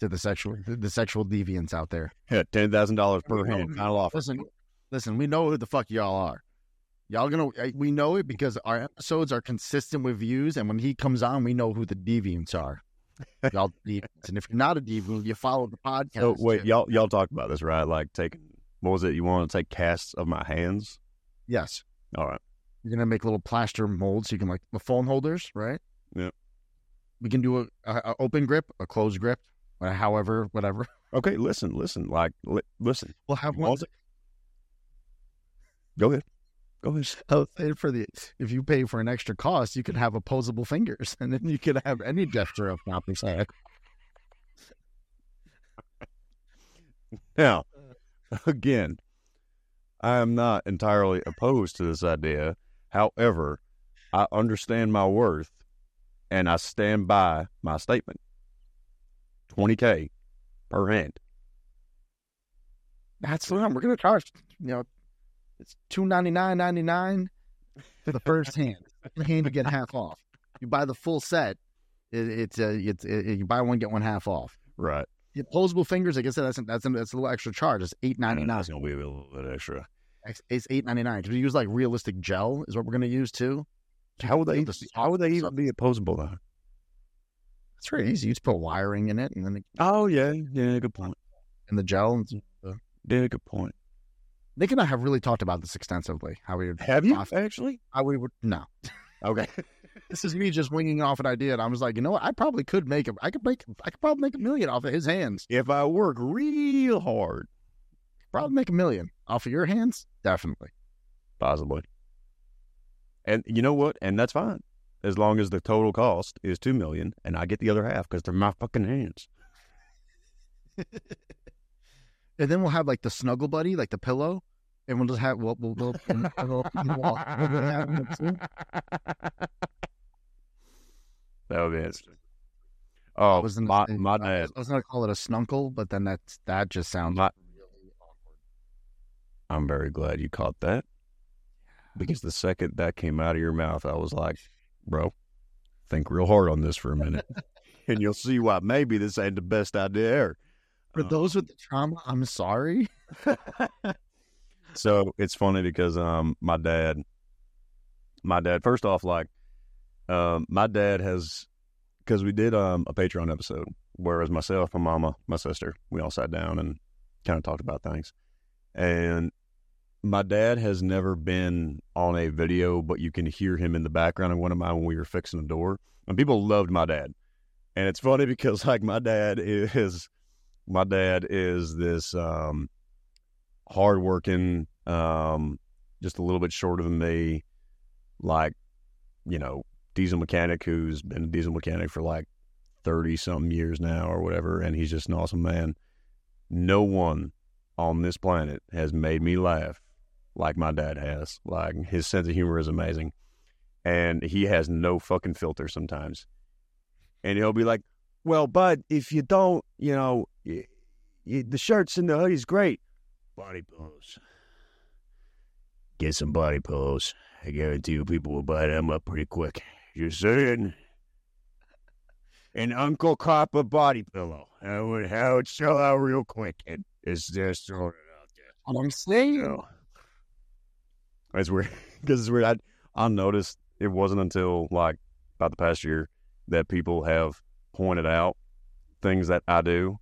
to the sexual the sexual deviants out there. Yeah, ten thousand dollars per hand. Not off. Listen, listen. We know who the fuck y'all are. Y'all gonna. We know it because our episodes are consistent with views, and when he comes on, we know who the deviants are. Y'all deviants, and if you're not a deviant, you follow the podcast. So wait, too. y'all y'all talk about this, right? Like, take what was it? You want to take casts of my hands? Yes. All right. You're going to make little plaster molds so you can, like, the phone holders, right? Yeah. We can do a, a, a open grip, a closed grip, however, whatever. Okay, listen, listen, like, li- listen. We'll have one. It. Go ahead. Go ahead. I'll say for the, if you pay for an extra cost, you can have opposable fingers, and then you can have any gesture of not saying. Now, again, I am not entirely opposed to this idea. However, I understand my worth, and I stand by my statement. twenty K per hand. That's the one we're going to charge. You know, it's two hundred ninety-nine dollars and ninety-nine cents for the first hand. The hand you get half off. You buy the full set. It, it's a, it's it, you buy one get one half off. Right. The opposable fingers, like I said, that's a, that's a, that's a little extra charge. It's eight ninety-nine. That's gonna be a little bit extra. It's eight ninety-nine. Because we use like realistic gel is what we're gonna use too. How would they? How would they even be opposable though? It's pretty easy. You just put wiring in it, and then. It, oh yeah, yeah, good point. And the gel. And the, yeah, good point. Nick and I have really talked about this extensively. How we would have you off, actually? How we would no. Okay. This is me just winging off an idea, and I was like, you know what? I probably could make a, I could make, I could probably make a million off of his hands if I work real hard. Probably make a million off of your hands, definitely, possibly. And you know what? And that's fine as long as the total cost is two million, and I get the other half because they're my fucking hands. And then we'll have like the snuggle buddy, like the pillow. And we'll just have we'll we'll we'll, we'll, we'll, we'll, walk. That would be interesting. Oh, I my say, my I was, I was gonna call it a snunkle, but then that that just sounds my, really awkward. I'm very glad you caught that, because the second that came out of your mouth, I was like, "Bro, think real hard on this for a minute, and you'll see why maybe this ain't the best idea ever." For um, those with the trauma, I'm sorry. So it's funny because um my dad, my dad. First off, like, um my dad has, because we did um a Patreon episode, whereas myself, my mama, my sister, we all sat down and kind of talked about things. And my dad has never been on a video, but you can hear him in the background of one of mine when we were fixing the door. And people loved my dad. And it's funny because like my dad is, my dad is this um. hardworking, um, just a little bit shorter than me, like, you know, diesel mechanic who's been a diesel mechanic for like thirty-something years now or whatever, and he's just an awesome man. No one on this planet has made me laugh like my dad has. Like, his sense of humor is amazing, and he has no fucking filter sometimes. And he'll be like, well, bud, if you don't, you know, you, you, the shirts and the hoodies, great. Body pillows. Get some body pillows. I guarantee you people will buy them up pretty quick. You're saying an Uncle Copper body pillow. I would, I would sell out real quick. And it's just throwing it out there. I don't see. It's weird. Because it's weird. I, I noticed it wasn't until like about the past year that people have pointed out things that I do.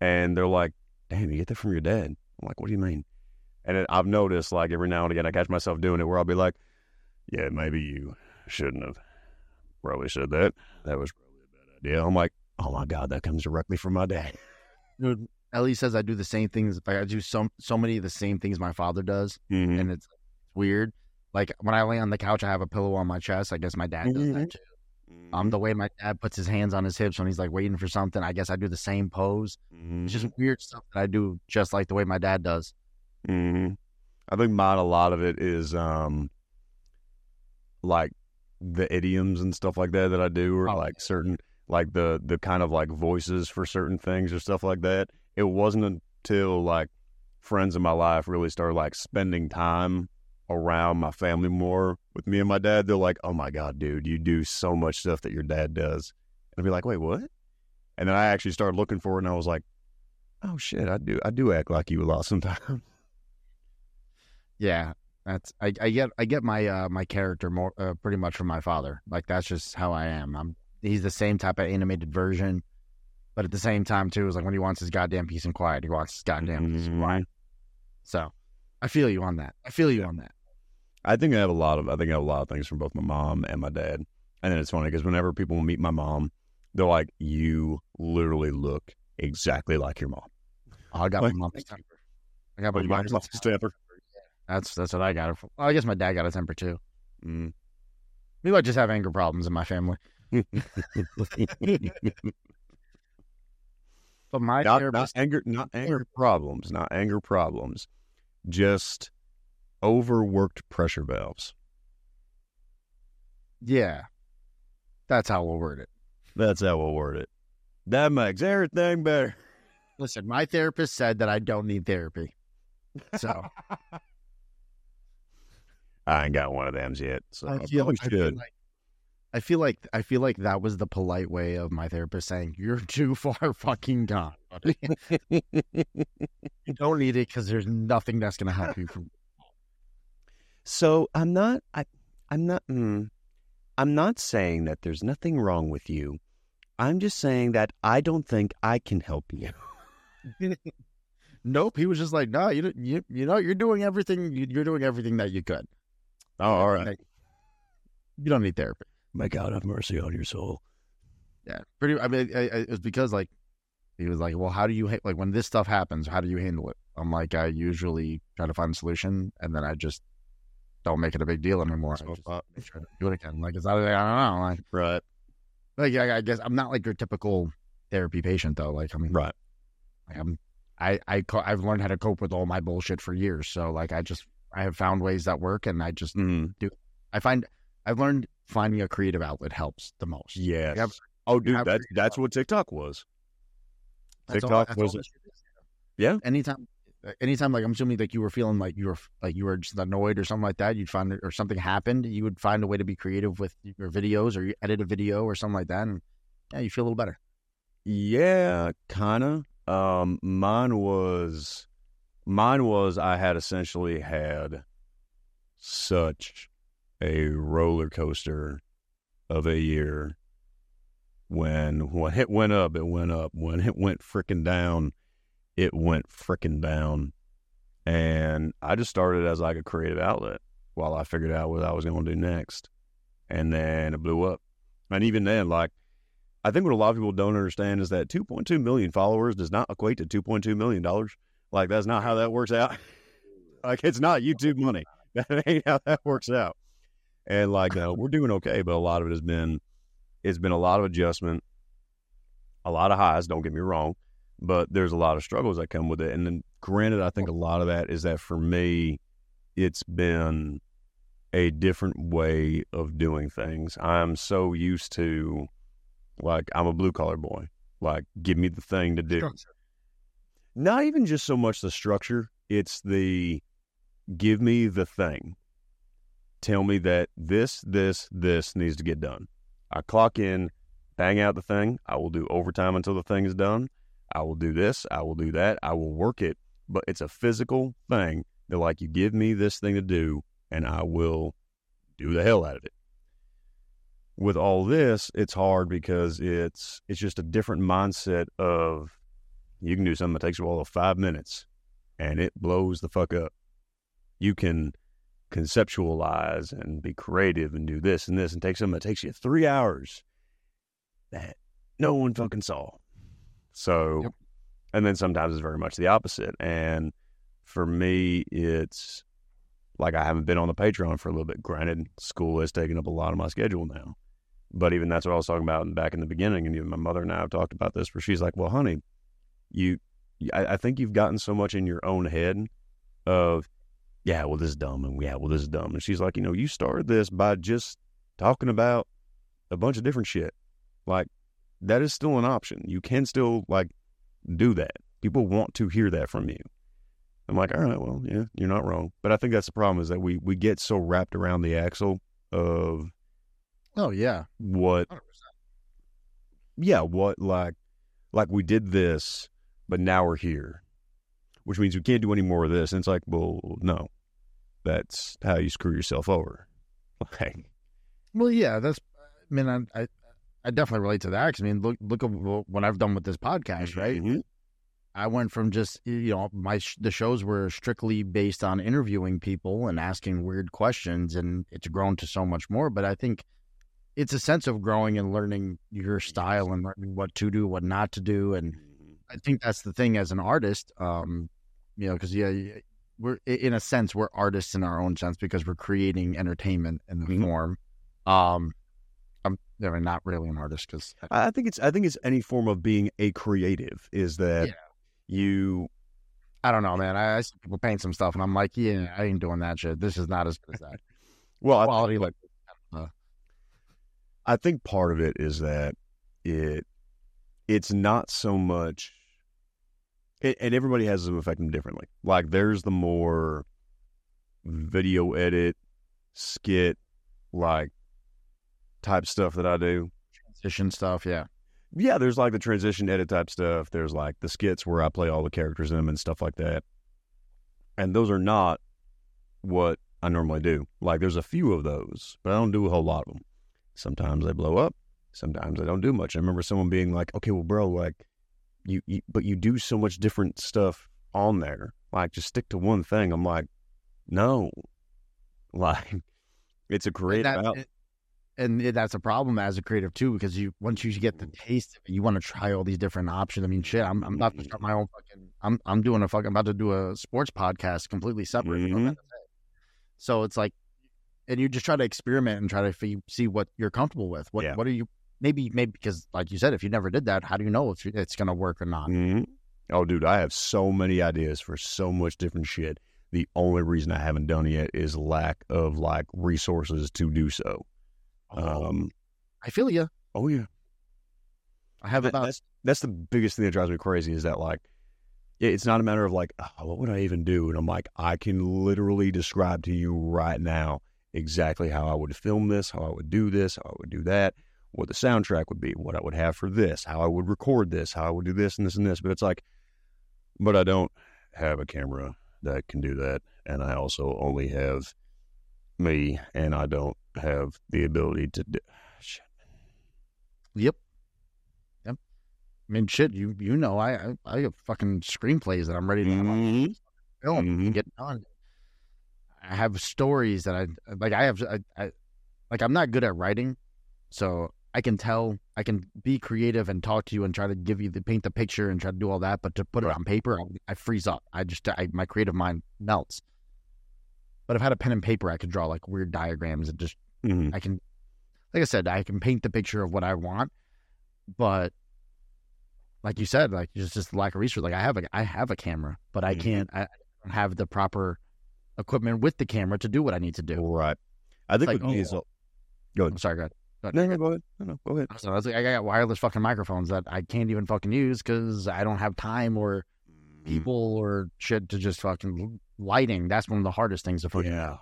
And they're like, damn, you get that from your dad. I'm like, what do you mean? And it, I've noticed, like, every now and again, I catch myself doing it where I'll be like, yeah, maybe you shouldn't have probably said that. That was probably a bad idea. I'm like, oh, my God, that comes directly from my dad. Dude, Ellie says I do the same things. Like, I do so, so many of the same things my father does, mm-hmm. and it's weird. Like, when I lay on the couch, I have a pillow on my chest. I guess my dad does mm-hmm. that, too. Um, the way my dad puts his hands on his hips when he's, like, waiting for something, I guess I do the same pose. Mm-hmm. It's just weird stuff that I do just like the way my dad does. Mm-hmm. I think mine, a lot of it is um, like the idioms and stuff like that that I do, or oh, like certain, like the, the kind of like voices for certain things or stuff like that. It wasn't until like friends in my life really started like spending time around my family more with me and my dad. They're like, oh my God, dude, you do so much stuff that your dad does. And I'd be like, wait, what? And then I actually started looking for it and I was like, oh shit, I do, I do act like you a lot sometimes. Yeah, that's I, I get I get my uh, my character more uh, pretty much from my father. Like that's just how I am. I'm he's the same type of animated version, but at the same time too, it's like when he wants his goddamn peace and quiet, he wants his goddamn mm-hmm. peace and quiet. So I feel you on that. I feel you on that. I think I have a lot of I think I have a lot of things from both my mom and my dad. And then it's funny because whenever people meet my mom, they're like, "You literally look exactly like your mom." Oh, I got like, my mom's temper. I got my, my mom's temper. That's that's what I got. Well, I guess my dad got a temper too. Mm. Maybe I just have anger problems in my family. But my not, therapist, not anger, not anger problems, not anger problems, just overworked pressure valves. Yeah, that's how we'll word it. That's how we'll word it. That makes everything better. Listen, my therapist said that I don't need therapy, so. I ain't got one of them yet, so I, feel, I, I should. Feel like, I feel like I feel like that was the polite way of my therapist saying, "You're too far fucking gone. You don't need it because there's nothing that's gonna help you." From- so I'm not. I, I'm not. Mm, I'm not saying that there's nothing wrong with you. I'm just saying that I don't think I can help you. Nope. He was just like, "No, you you you know, you're doing everything. You, you're doing everything that you could." Oh, all right. You don't need therapy. May God have mercy on your soul. Yeah, pretty. I mean, I, I, it was because like he was like, "Well, how do you ha- like when this stuff happens? How do you handle it?" I'm like, I usually try to find a solution, and then I just don't make it a big deal anymore. I just try to do it again. Like it's not like I don't know. Like right. Like I, I guess I'm not like your typical therapy patient though. Like I mean, right. Like, I'm. I, I I've learned how to cope with all my bullshit for years. So like I just I have found ways that work, and I just mm. do. I find I've learned finding a creative outlet helps the most. Yeah. Like oh, dude, that, that's that's what TikTok was. That's TikTok all, was. It. Yeah. Anytime, anytime, like I'm assuming, like you were feeling like you were like you were just annoyed or something like that. You'd find or something happened. You would find a way to be creative with your videos, or you edit a video or something like that, and yeah, you feel a little better. Yeah, kinda. Um, mine was, mine was, I had essentially had such a roller coaster of a year when, when it went up, it went up, when it went frickin' down, it went frickin' down. And I just started as like a creative outlet while I figured out what I was going to do next. And then it blew up. And even then, like, I think what a lot of people don't understand is that two point two million followers does not equate to two point two million dollars. Like, that's not how that works out. Like, it's not YouTube money. That ain't how that works out. And like, no, we're doing okay, but a lot of it has been, it's been a lot of adjustment, a lot of highs, don't get me wrong, but there's a lot of struggles that come with it. And then granted, I think a lot of that is that for me, it's been a different way of doing things. I'm so used to Like, I'm a blue collar boy. Like, give me the thing to do. Structure. Not even just so much the structure. It's the give me the thing. Tell me that this, this, this needs to get done. I clock in, bang out the thing. I will do overtime until the thing is done. I will do this. I will do that. I will work it. But it's a physical thing. They're like, you give me this thing to do, and I will do the hell out of it. With all this, it's hard because it's it's just a different mindset of you can do something that takes you all of five minutes, and it blows the fuck up. You can conceptualize and be creative and do this and this and take something that takes you three hours that no one fucking saw. So, yep. And then sometimes it's very much the opposite. And for me, it's like I haven't been on the Patreon for a little bit. Granted, school has taken up a lot of my schedule now. But even that's what I was talking about back in the beginning. And even my mother and I have talked about this, where she's like, well, honey, you, I, I think you've gotten so much in your own head of, yeah, well, this is dumb. And yeah, well, this is dumb. And she's like, you know, you started this by just talking about a bunch of different shit. Like, that is still an option. You can still, like, do that. People want to hear that from you. I'm like, all right, well, yeah, you're not wrong. But I think that's the problem, is that we, we get so wrapped around the axle of, oh, yeah, what, one hundred percent. Yeah, what, like, like we did this, but now we're here, which means we can't do any more of this. And it's like, well, no, that's how you screw yourself over. Like, well, yeah, that's, I mean, I, I, I definitely relate to that. Because I mean, look, look at what I've done with this podcast, right? Mm-hmm. I went from just, you know, my sh- the shows were strictly based on interviewing people and asking weird questions, and it's grown to so much more. But I think it's a sense of growing and learning your style and learning what to do, what not to do. And I think that's the thing as an artist, um, you know, because, yeah, we're, in a sense, we're artists in our own sense because we're creating entertainment in the mm-hmm. form. Um, I'm I mean, not really an artist because I, I think it's I think it's any form of being a creative is that. Yeah. You, I don't know, man. I, I see people paint some stuff, and I'm like, yeah, I ain't doing that shit. This is not as good as that. well, quality, I think, like, uh, I think part of it is that it, it's not so much, it, and everybody has them affect them differently. Like, there's the more video edit, skit, like type stuff that I do, transition stuff, yeah. Yeah, there's like the transition edit type stuff. There's like the skits where I play all the characters in them and stuff like that. And those are not what I normally do. Like, there's a few of those, but I don't do a whole lot of them. Sometimes they blow up. Sometimes I don't do much. I remember someone being like, okay, well, bro, like, you, you but you do so much different stuff on there. Like, just stick to one thing. I'm like, no. Like, it's a great outlet. And that's a problem as a creative too, because you once you get the taste of it, you want to try all these different options. I mean, shit, I'm I'm about to start my own fucking. I'm I'm doing a fucking about to do a sports podcast completely separate. Mm-hmm. You know, so it's like, and you just try to experiment and try to f- see what you're comfortable with. What yeah. what are you maybe maybe because like you said, if you never did that, how do you know if it's gonna work or not? Mm-hmm. Oh, dude, I have so many ideas for so much different shit. The only reason I haven't done it yet is lack of like resources to do so. Um, I feel you. Oh yeah, I have about. That's, that's the biggest thing that drives me crazy is that like, it's not a matter of like, oh, what would I even do? And I'm like, I can literally describe to you right now exactly how I would film this, how I would do this, how I would do that, what the soundtrack would be, what I would have for this, how I would record this, how I would do this and this and this. But it's like, but I don't have a camera that can do that, and I also only have me, and I don't have the ability to do shit. Yep. Yep. I mean, shit, you you know, I I, I have fucking screenplays that I'm ready to have mm-hmm. on film mm-hmm. and get done. I have stories that I like. I have I, I like. I'm not good at writing, so I can tell. I can be creative and talk to you and try to give you the paint the picture and try to do all that. But to put right. it on paper, I, I freeze up. I just I, my creative mind melts. But if I had a pen and paper, I could draw like weird diagrams and just, mm-hmm. I can, like I said, I can paint the picture of what I want. But like you said, like just, just lack of research. Like I have a, I have a camera, but I can't, I don't have the proper equipment with the camera to do what I need to do. Right. I think like, with oh, me is, go ahead. I'm sorry, go ahead. But no, no, go ahead. No, no, go ahead. So I was like, I got wireless fucking microphones that I can't even fucking use because I don't have time or people or shit to just fucking lighting. That's one of the hardest things to fucking. Yeah,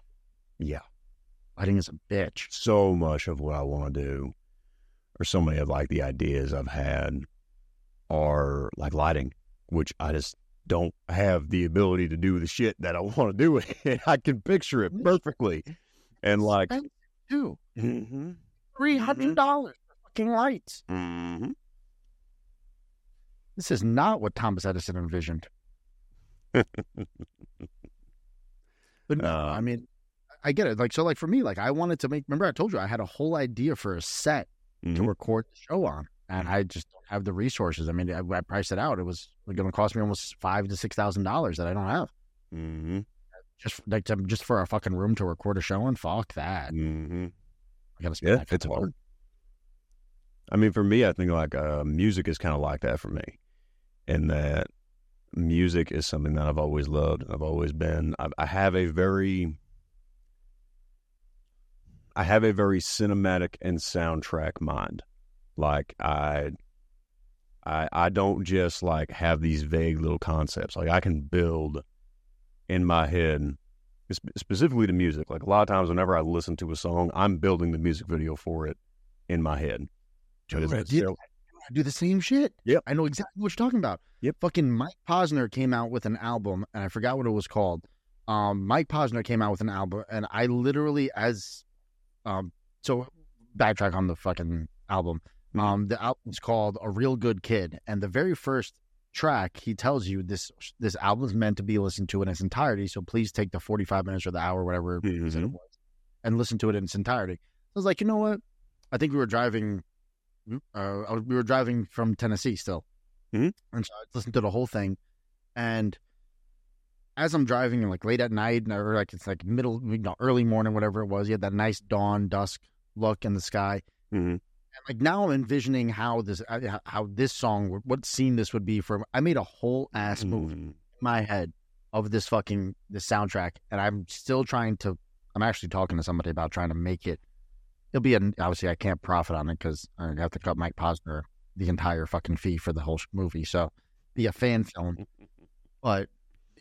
yeah. Lighting is a bitch. So much of what I want to do, or so many of like the ideas I've had, are like lighting, which I just don't have the ability to do the shit that I want to do it. I can picture it perfectly, and like too. Mm-hmm. Three hundred dollars mm-hmm. for fucking lights. Mm-hmm. This is not what Thomas Edison envisioned. But no, uh, I mean, I get it. Like so, like for me, like I wanted to make. Remember, I told you I had a whole idea for a set mm-hmm. to record the show on, and I just don't have the resources. I mean, I, I priced it out. It was going to cost me almost five to six thousand dollars that I don't have. Mm-hmm. Just like to, just for a fucking room to record a show on. Fuck that. Mm-hmm. Yeah, it's hard. I mean, for me, I think like uh, music is kind of like that for me, in that music is something that I've always loved. I've always been. I've, I have a very, I have a very cinematic and soundtrack mind. Like I, I, I don't just like have these vague little concepts. Like I can build in my head. Specifically to music, like a lot of times whenever I listen to a song, I'm building the music video for it in my head. Dude, I, did, I do the same shit. Yep. I know exactly what you're talking about. Yep. Fucking Mike Posner came out with an album, and I forgot what it was called. Um, Mike Posner came out with an album, and I literally, as, um, so backtrack on the fucking album. Um, the album's called A Real Good Kid, and the very first track, he tells you this this album is meant to be listened to in its entirety, so please take the forty-five minutes or the hour, whatever mm-hmm. it was, and listen to it in its entirety. I was like, you know what? I think we were driving, uh, we were driving from Tennessee still, mm-hmm. and so I listened to the whole thing. And as I'm driving, like late at night, or like it's like middle, you know, early morning, whatever it was, you had that nice dawn dusk look in the sky. Mm-hmm. Like now I'm envisioning how this how this song, what scene this would be for. I made a whole ass movie mm. in my head of this fucking this soundtrack, and I'm still trying to. I'm actually talking to somebody about trying to make it. It'll be an, obviously I can't profit on it because I have to cut Mike Posner the entire fucking fee for the whole movie, so be a fan film. But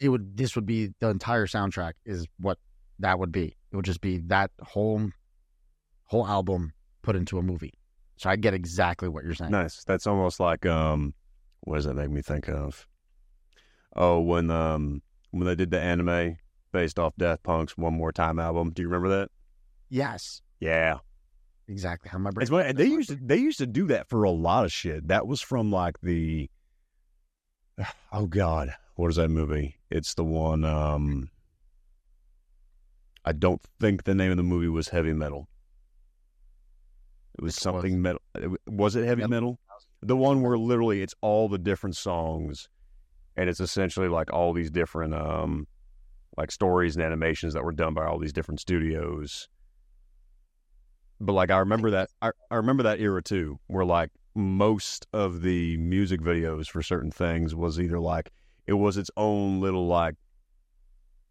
it would this would be the entire soundtrack is what that would be. It would just be that whole whole album put into a movie. So I get exactly what you're saying. Nice. That's almost like, um, what does that make me think of? Oh, when um, when they did the anime based off Daft Punk's One More Time album. Do you remember that? Yes. Yeah. Exactly. How my brain. Well, they used to, they used to do that for a lot of shit. That was from like the. Oh God, what is that movie? It's the one. Um, I don't think the name of the movie was Heavy Metal. It was something metal. Was it heavy metal? The one where literally it's all the different songs, and it's essentially like all these different um, like stories and animations that were done by all these different studios. But like I remember that I, I remember that era too, where like most of the music videos for certain things was either like it was its own little like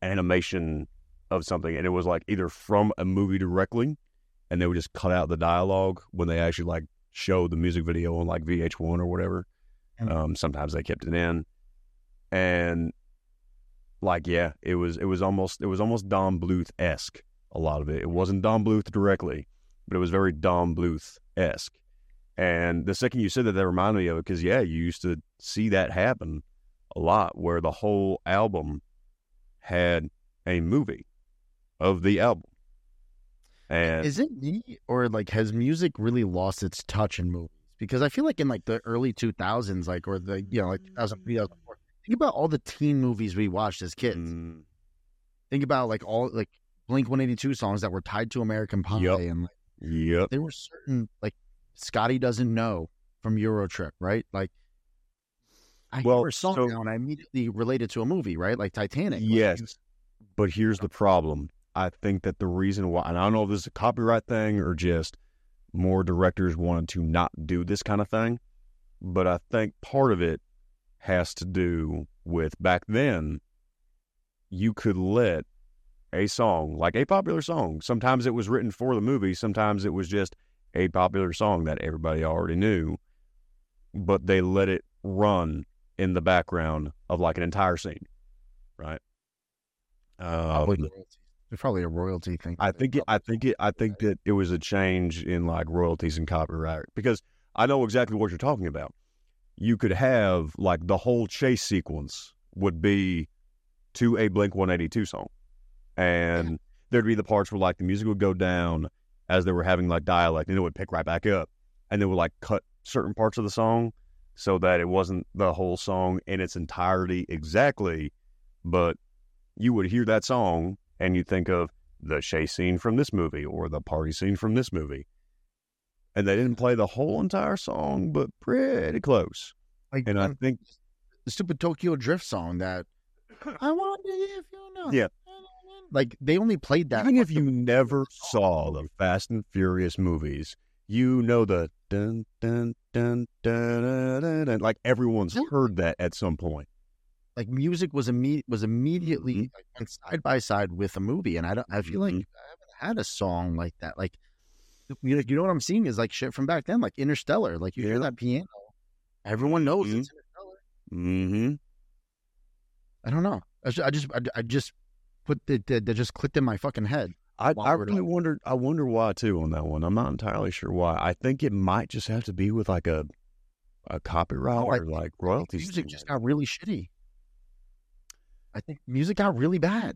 animation of something, and it was like either from a movie directly. And they would just cut out the dialogue when they actually like showed the music video on like V H one or whatever. Um, sometimes they kept it in, and like yeah, it was it was almost it was almost Don Bluth-esque. A lot of it, it wasn't Don Bluth directly, but it was very Don Bluth-esque. And the second you said that, that reminded me of it because yeah, you used to see that happen a lot, where the whole album had a movie of the album. And is it me, or like has music really lost its touch in movies? Because I feel like in like the early two thousands, like or the you know like two thousand four, think about all the teen movies we watched as kids. Mm. Think about like all like Blink one eighty-two songs that were tied to American Pie, yep. and like yep. there were certain like Scotty Doesn't Know from Eurotrip, right? Like I well, hear a song so, now and I immediately relate it to a movie, right? Like Titanic. Yes, like, but here's the problem. I think that the reason why, and I don't know if this is a copyright thing or just more directors wanted to not do this kind of thing, but I think part of it has to do with back then you could let a song, like a popular song, sometimes it was written for the movie, sometimes it was just a popular song that everybody already knew, but they let it run in the background of like an entire scene, right? Uh, probably, it's probably a royalty thing. I think it, I think it, I think that it was a change in like royalties and copyright, because I know exactly what you're talking about. You could have like the whole chase sequence would be to a Blink one eighty-two song, and yeah. there'd be the parts where like the music would go down as they were having like dialect, and it would pick right back up, and they would like cut certain parts of the song so that it wasn't the whole song in its entirety exactly, but you would hear that song and you think of the chase scene from this movie or the party scene from this movie. And they didn't play the whole entire song, but pretty close. Like, and um, I think the stupid Tokyo Drift song that I wonder if you know. Yeah. Like, they only played that. Even if you never saw the Fast and Furious movies, you know the dun, dun, dun, dun, dun, dun, dun. Like, everyone's heard that at some point. Like, music was imme- was immediately mm-hmm. like, side by side with a movie, and I don't. I feel like mm-hmm. I haven't had a song like that. Like, you know, you know what I'm seeing is like shit from back then, like Interstellar. Like, you yeah. hear that piano, everyone knows mm-hmm. it's Interstellar. Mm-hmm. I don't know. I just, I just, I, I just put the, the, the just clicked in my fucking head. I, I really wondered. I wonder why too on that one. I'm not entirely sure why. I think it might just have to be with like a a copyright oh, I, or like royalties. Music just got really shitty. I think music got really bad.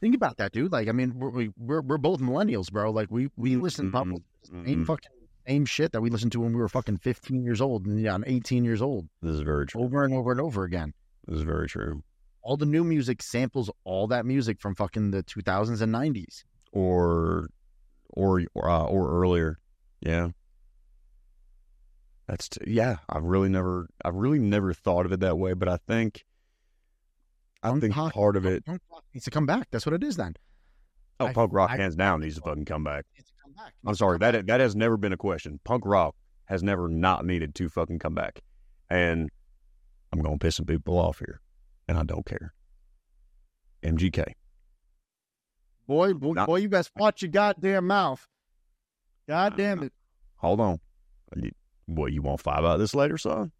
Think about that, dude. Like, I mean, we're we're, we're both millennials, bro. Like, we we listen mm-hmm. to the same fucking same shit that we listened to when we were fucking fifteen years old and yeah, I'm eighteen years old. This is very true. Over and over and over again. This is very true. All the new music samples all that music from fucking the two thousands and nineties. Or, or, or, uh, or earlier, yeah. That's t- yeah. I've really never, I've really never thought of it that way. But I think, I punk think punk, part of punk, it punk rock needs to come back. That's what it is. Then, oh, I, punk rock I, hands I, down I, needs I, to fucking come back. Needs to come back. I'm sorry that back. That has never been a question. Punk rock has never not needed to fucking come back. And I'm gonna piss some people off here, and I don't care. M G K. Boy, boy, Not, boy, you best watch your goddamn mouth. God damn it. Hold on. Boy, you want to fight about this later, son?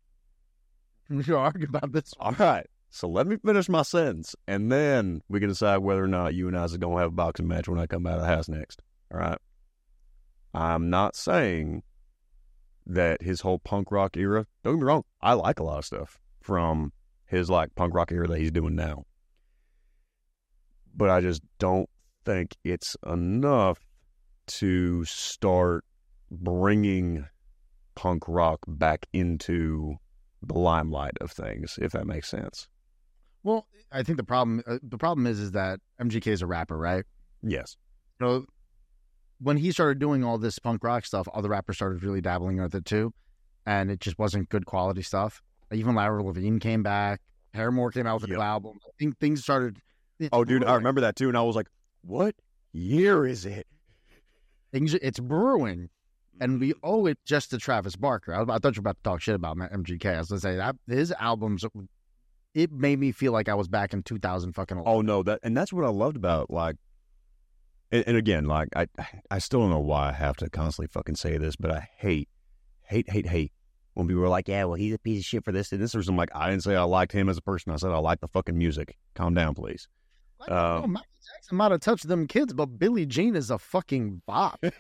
We can argue about this. All right. So let me finish my sentence, and then we can decide whether or not you and I are going to have a boxing match when I come out of the house next. All right? I'm not saying that his whole punk rock era, don't get me wrong, I like a lot of stuff from his like punk rock era that he's doing now. But I just don't think it's enough to start bringing punk rock back into the limelight of things, if that makes sense. Well, I think the problem uh, the problem is is that M G K is a rapper, right? Yes. So when he started doing all this punk rock stuff, all the rappers started really dabbling with it too, and it just wasn't good quality stuff. Even Lara Levine came back, Paramore came out with a yep. new album. I think things started. Oh, dude, I remember that too, and I was like, what year is it? Things, it's brewing, and we owe it just to Travis Barker. I, I thought you were about to talk shit about M G K. I was going to say, that his albums, it made me feel like I was back in two thousand fucking eleven. Oh, no, that, and that's what I loved about, like, and, and again, like, I I still don't know why I have to constantly fucking say this, but I hate, hate, hate, hate when people are like, yeah, well, he's a piece of shit for this and this. Or I'm like, I didn't say I liked him as a person. I said I liked the fucking music. Calm down, please. Like, um, oh, Michael Jackson might have touched them kids, but Billie Jean is a fucking bop, bro.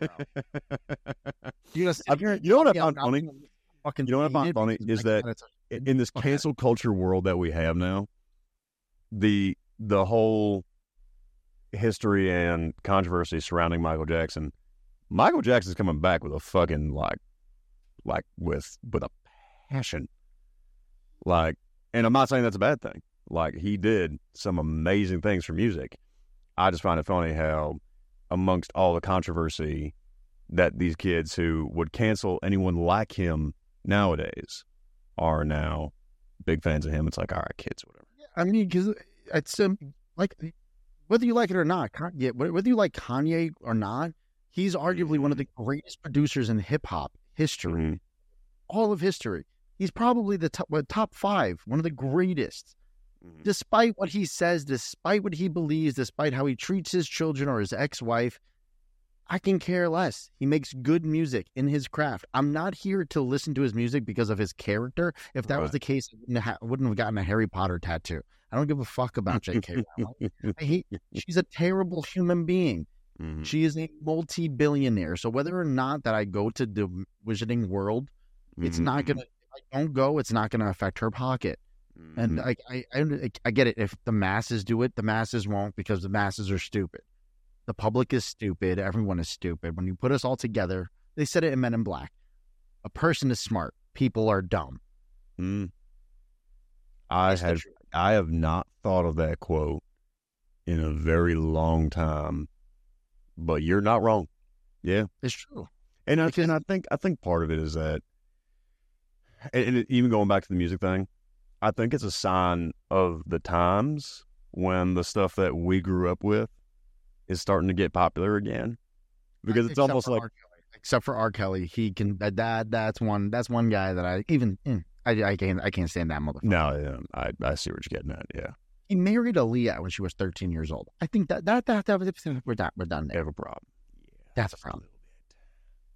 you, know, you know what I found funny? You know what I found funny is that in this cancel culture world that we have now, the the whole history and controversy surrounding Michael Jackson, Michael Jackson's coming back with a fucking, like, like with with a passion. Like, and I'm not saying that's a bad thing. Like, he did some amazing things for music. I just find it funny how, amongst all the controversy, that these kids who would cancel anyone like him nowadays are now big fans of him. It's like, all right, kids, whatever. Yeah, I mean, because it's um, like, whether you like it or not, Kanye, whether you like Kanye or not, he's arguably one of the greatest producers in hip hop history, mm-hmm. all of history. He's probably the top, top five, one of the greatest. Despite what he says, despite what he believes, despite how he treats his children or his ex-wife, I can care less. He makes good music in his craft. I'm not here to listen to his music because of his character. If that right. was the case, I wouldn't, ha- wouldn't have gotten a Harry Potter tattoo. I don't give a fuck about J K Rowling. I hate, she's a terrible human being. Mm-hmm. She is a multi-billionaire. So whether or not that I go to the Wizarding World, mm-hmm. it's not going to, if I don't go, it's not going to affect her pocket. Mm-hmm. And I, I, I, I get it. If the masses do it, the masses won't, because the masses are stupid. The public is stupid. Everyone is stupid. When you put us all together, they said it in Men in Black. A person is smart. People are dumb. Mm. I That's have I have not thought of that quote in a very long time, but you're not wrong. Yeah, it's true. And I, because... and I think I think part of it is that, and even going back to the music thing, I think it's a sign of the times when the stuff that we grew up with is starting to get popular again, because it's almost like, except for R. Kelly, he can that that's one that's one guy that I even I I can't I can't stand that motherfucker. No, I I see what you're getting at. Yeah, he married Aaliyah when she was thirteen years old. I think that that that that we're done we're done there. Have a problem. Yeah, that's a problem.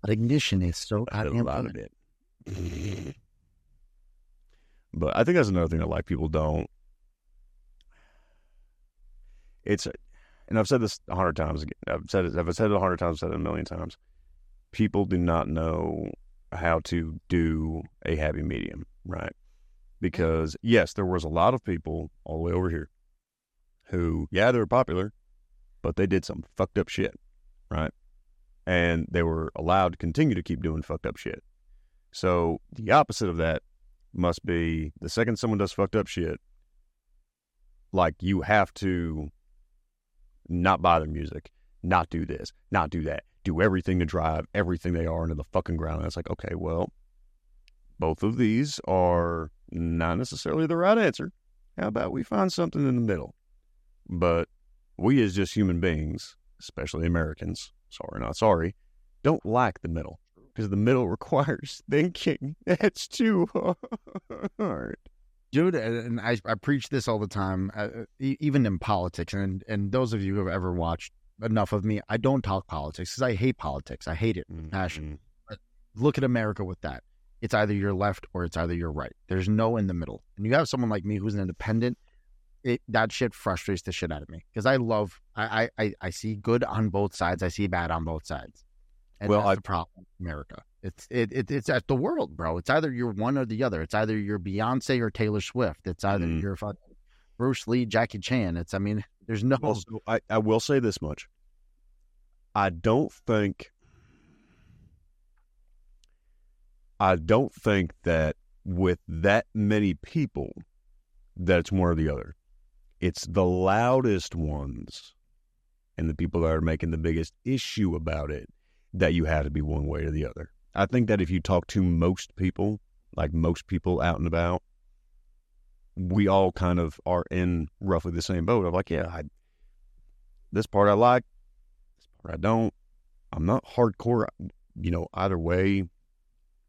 But Ignition is so goddamn out of it. But I think that's another thing that like people don't. It's. And I've said this a hundred times. I've said it. I've said it a hundred times. I've said it a million times. People do not know how to do a happy medium, right? Because yes, there was a lot of people all the way over here who, yeah, they were popular, but they did some fucked up shit, right? And they were allowed to continue to keep doing fucked up shit. So the opposite of that must be the second someone does fucked up shit, like you have to. Not buy their music, not do this, not do that, do everything to drive everything they are into the fucking ground. And it's like, okay, well, both of these are not necessarily the right answer. How about we find something in the middle? But we as just human beings, especially Americans, sorry, not sorry, don't like the middle, because the middle requires thinking. That's too hard. Dude, and I, I preach this all the time, uh, even in politics. And and those of you who have ever watched enough of me, I don't talk politics because I hate politics. I hate it with mm-hmm. passion. But look at America with that. It's either you're left or it's either you're right. There's no in the middle. And you have someone like me who's an independent. It, that shit frustrates the shit out of me, because I love, I, I, I see good on both sides. I see bad on both sides. And well, that's I... the problem with America. It's it, it it's at the world, bro. It's either you're one or the other. It's either you're Beyonce or Taylor Swift. It's either mm. you're fucking Bruce Lee, Jackie Chan. It's I mean, there's no. Well, so I I will say this much. I don't think. I don't think that with that many people, that it's one or the other. It's the loudest ones, and the people that are making the biggest issue about it, that you have to be one way or the other. I think that if you talk to most people, like most people out and about, we all kind of are in roughly the same boat. I'm like, yeah, I, this part I like, this part I don't. I'm not hardcore, you know, either way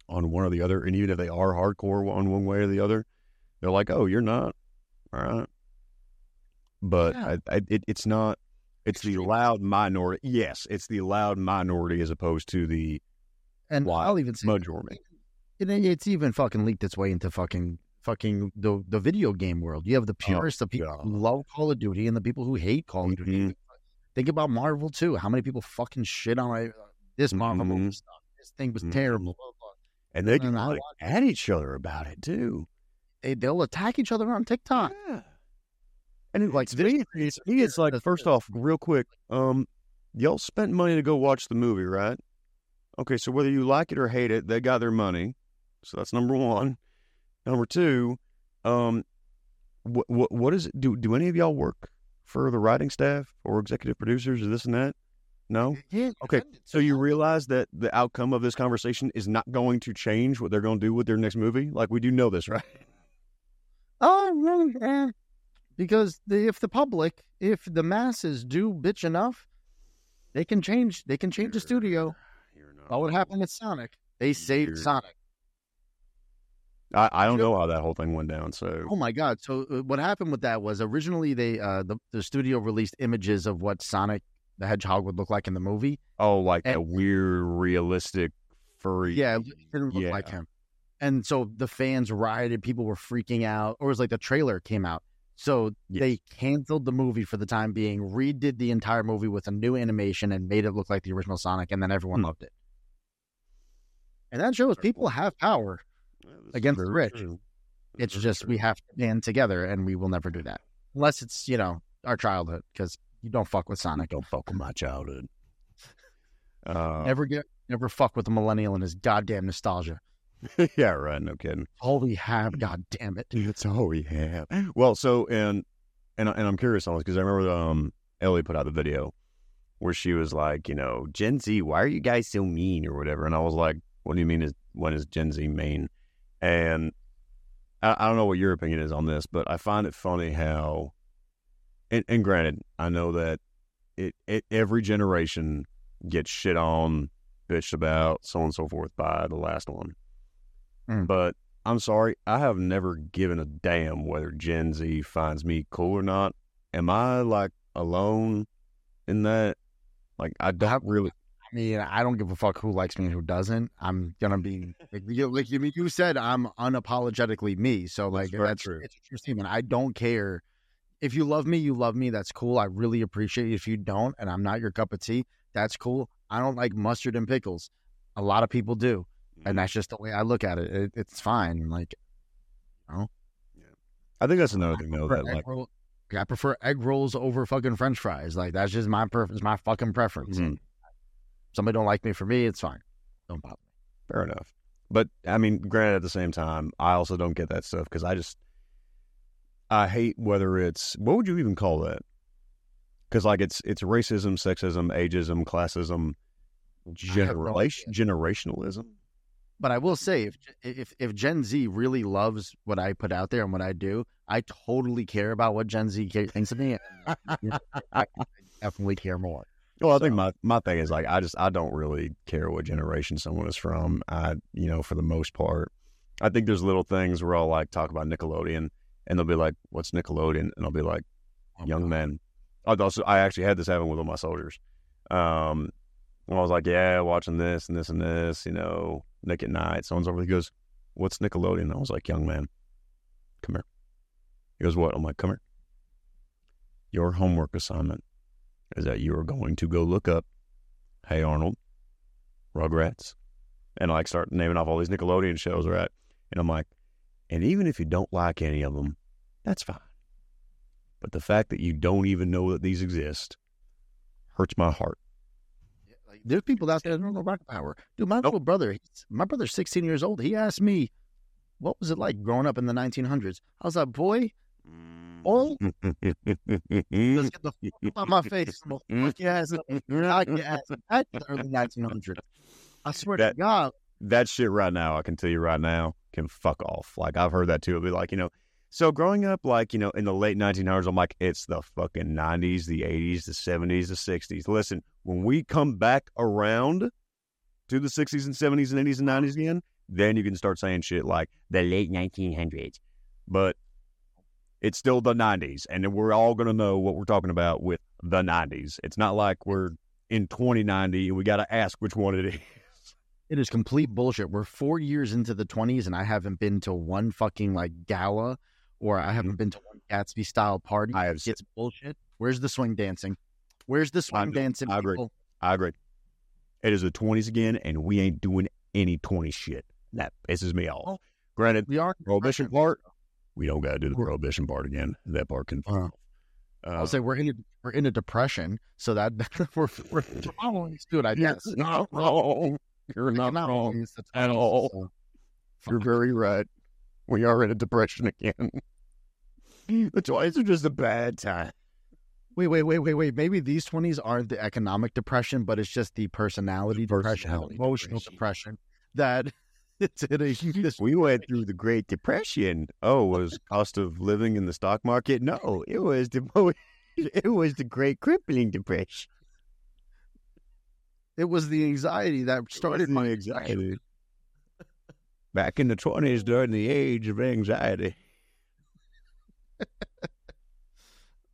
on one or the other. And even if they are hardcore on one way or the other, they're like, oh, you're not. All right. But yeah. I, I, it, it's not. It's the loud minority. Yes, it's the loud minority as opposed to the and wild I'll even say majority. It, it's even fucking leaked its way into fucking fucking the the video game world. You have the purists, oh, the people God. who love Call of Duty, and the people who hate Call of mm-hmm. Duty. Think about Marvel too. How many people fucking shit on my, this Marvel mm-hmm. movie stuff? This thing was mm-hmm. terrible. And they can like at each other about it too. They they'll attack each other on TikTok. Yeah. And it's like, he is it's like, first off, real quick, um, y'all spent money to go watch the movie, right? Okay, so whether you like it or hate it, they got their money. So that's number one. Number two, um, what what, what is it? Do, do any of y'all work for the writing staff or executive producers or this and that? No? Okay, so you realize that the outcome of this conversation is not going to change what they're going to do with their next movie? Like, we do know this, right? Oh, yeah. Because the, if the public, if the masses do bitch enough, they can change. They can change you're, the studio. That would happen with Sonic. They you're, saved Sonic. I, I don't know how that whole thing went down. So oh my god! So what happened with that was originally they uh, the the studio released images of what Sonic the Hedgehog would look like in the movie. Oh, like and, a weird, realistic, furry. Yeah, it didn't look yeah. like him. And so the fans rioted. People were freaking out. Or it was like the trailer came out. So yes. they canceled the movie for the time being, redid the entire movie with a new animation and made it look like the original Sonic, and then everyone hmm. loved it. And that shows people have power yeah, against the rich. True. It's just true. We have to band together, and we will never do that. Unless it's, you know, our childhood, because you don't fuck with Sonic. You don't fuck with my childhood. Uh, never, get, never fuck with a millennial and his goddamn nostalgia. Yeah, right. No kidding. All we have, god damn it. It's all we have. Well, so and and and I'm curious on this because I remember um Ellie put out the video where she was like, you know, Gen Z, why are you guys so mean or whatever? And I was like, what do you mean? Is when is Gen Z mean? And I, I don't know what your opinion is on this, but I find it funny how. And, and granted, I know that it, it every generation gets shit on, bitched about, so on and so forth by the last one. Mm. But I'm sorry, I have never given a damn whether Gen Z finds me cool or not. Am I, like, alone in that? Like, I don't I, really... I mean, I don't give a fuck who likes me and who doesn't. I'm gonna be... Like you, like you said, I'm unapologetically me. So, like, that's, that's true. It's a true statement. I don't care. If you love me, you love me. That's cool. I really appreciate it. If you don't, and I'm not your cup of tea, that's cool. I don't like mustard and pickles. A lot of people do. And that's just the way I look at it. it it's fine. Like, you know? Yeah. I think that's another I thing, though. That like, roll, I prefer egg rolls over fucking French fries. Like, that's just my preference, my fucking preference. Mm-hmm. Somebody don't like me for me, it's fine. Don't bother me. Fair enough. But, I mean, granted, at the same time, I also don't get that stuff because I just, I hate whether it's, what would you even call that? Because, like, it's it's racism, sexism, ageism, classism, generation, no generationalism. But I will say, if, if if Gen Z really loves what I put out there and what I do, I totally care about what Gen Z thinks of me. I definitely care more. Well, I so. think my, my thing is, like, I just, I don't really care what generation someone is from, I you know, for the most part. I think there's little things where I'll, like, talk about Nickelodeon, and they'll be like, what's Nickelodeon? And I'll be like, oh, young God. men. I'd also, I actually had this happen with all my soldiers. Um, when I was like, yeah, watching this and this and this, you know. Nick at Night. Someone's over. He goes, "What's Nickelodeon?" I was like, "Young man, come here." He goes, "What?" I'm like, "Come here. Your homework assignment is that you are going to go look up Hey Arnold, Rugrats, and I like start naming off all these Nickelodeon shows, right?" And I'm like, "And even if you don't like any of them, that's fine. But the fact that you don't even know that these exist hurts my heart." There's people out there that don't know rocket power. Dude, my nope. little brother, he's, my brother's sixteen years old. He asked me, what was it like growing up in the nineteen hundreds? I was like, boy, oil? Let's get the fuck out my face. Fuck your ass. Knock your ass. That's the early nineteen hundreds. I swear that, to God. That shit right now, I can tell you right now, can fuck off. Like, I've heard that too. It'll be like, you know, so growing up, like, you know, in the late nineteen hundreds, I'm like, it's the fucking nineties, the eighties, the seventies, the sixties. Listen, when we come back around to the sixties and seventies and eighties and nineties again, then you can start saying shit like the late nineteen hundreds. But it's still the nineties, and we're all going to know what we're talking about with the nineties. It's not like we're in twenty ninety and we got to ask which one it is. It is complete bullshit. We're four years into the twenties, and I haven't been to one fucking, like, gala. Or I haven't been to one Gatsby-style party. I have it's seen. bullshit. Where's the swing dancing? Where's the swing I dancing? I agree. People? I agree. It is the twenties again, and we ain't doing any twenties shit. That pisses me off. Well, granted, we are prohibition part. We don't got to do the prohibition part again. That part can. Uh, uh, I'll say we're in a, we're in a depression, so that we're we're wrong, dude. I guess yes, not wrong. You're not wrong at all. So. You're very right. We are in a depression again. The twenties are just a bad time. Wait, wait, wait, wait, wait. Maybe these twenties aren't the economic depression, but it's just the personality, the personality depression, emotional depression. depression that it's hitting this. We went through the Great Depression. Oh, was cost of living in the stock market? No, it was the most, it was the Great Crippling Depression. It was the anxiety that started my anxiety. Back in the twenties, during the age of anxiety.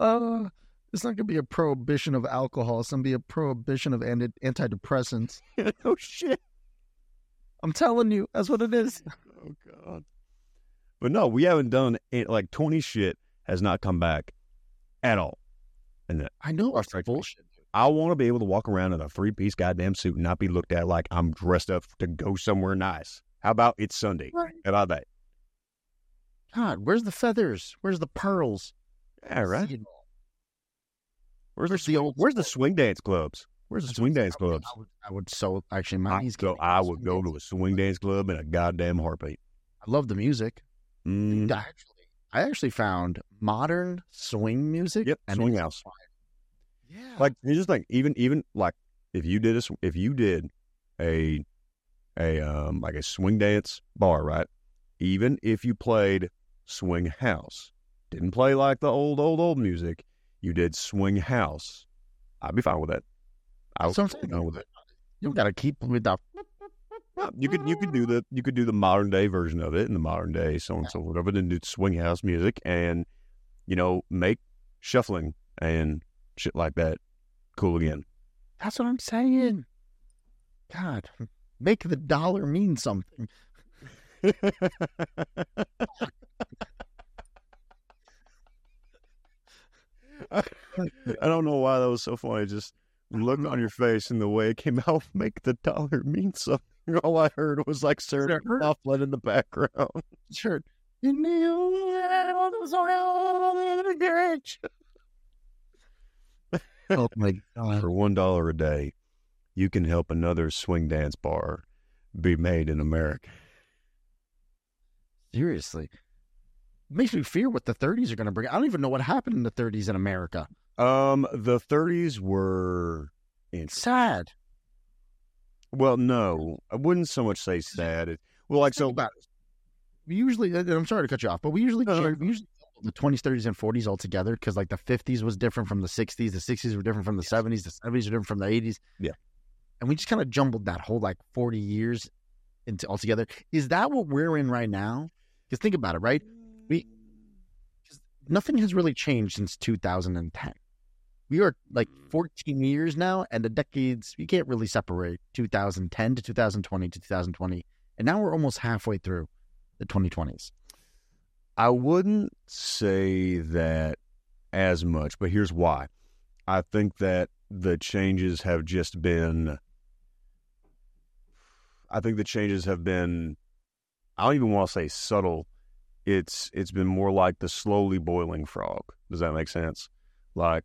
uh, It's not going to be a prohibition of alcohol. It's going to be a prohibition of anti- antidepressants. Oh, shit. I'm telling you, that's what it is. Oh, God. But no, we haven't done it. Like, twenty shit has not come back at all. And the, I know. It's bullshit. I want to be able to walk around in a three-piece goddamn suit and not be looked at like I'm dressed up to go somewhere nice. How about it's Sunday? Right. How about that? God, where's the feathers? Where's the pearls? Yeah, right. Where's the, the old, where's the swing dance clubs? Where's the swing dance clubs? I would, I would so actually, my knees go. I would go to a swing dance club in a goddamn heartbeat. I love the music. Mm. I actually, I actually found modern swing music. Yep, and swing house. Yeah, like you just like even even like if you did a if you did a a um like a swing dance bar, right? Even if you played swing house, didn't play like the old old old music. You did swing house. I'd be fine with that. I would so be fine with it. You gotta keep with that. You could you could do the you could do the modern day version of it and the modern day so and so whatever, then do swing house music and you know make shuffling and shit like that cool again. That's what I'm saying. God, make the dollar mean something. I, I don't know why that was so funny. Just look on your face and the way it came out, make the dollar mean something. All I heard was like Sarah Coughlin in the background. Sure. In the garage. Oh my God. For one dollar a day, you can help another swing dance bar be made in America. Seriously. Makes me fear what the thirties are going to bring. I don't even know what happened in the thirties in America. Um, the thirties were sad. Well, no, I wouldn't so much say sad. It, well, like so. About we usually, and I'm sorry to cut you off, but we usually uh, we usually the twenties, thirties, and forties all together because like the fifties was different from the sixties, the sixties were different from the yes. seventies, the seventies were different from the eighties. Yeah, and we just kind of jumbled that whole like forty years into all together. Is that what we're in right now? Because think about it, right? We, nothing has really changed since two thousand ten. We are like fourteen years now, and the decades, you can't really separate two thousand ten to two thousand twenty to two thousand twenty. And now we're almost halfway through the twenty twenties. I wouldn't say that as much, but here's why. I think that the changes have just been, I think the changes have been, I don't even want to say subtle. It's it's been more like the slowly boiling frog. Does that make sense? Like,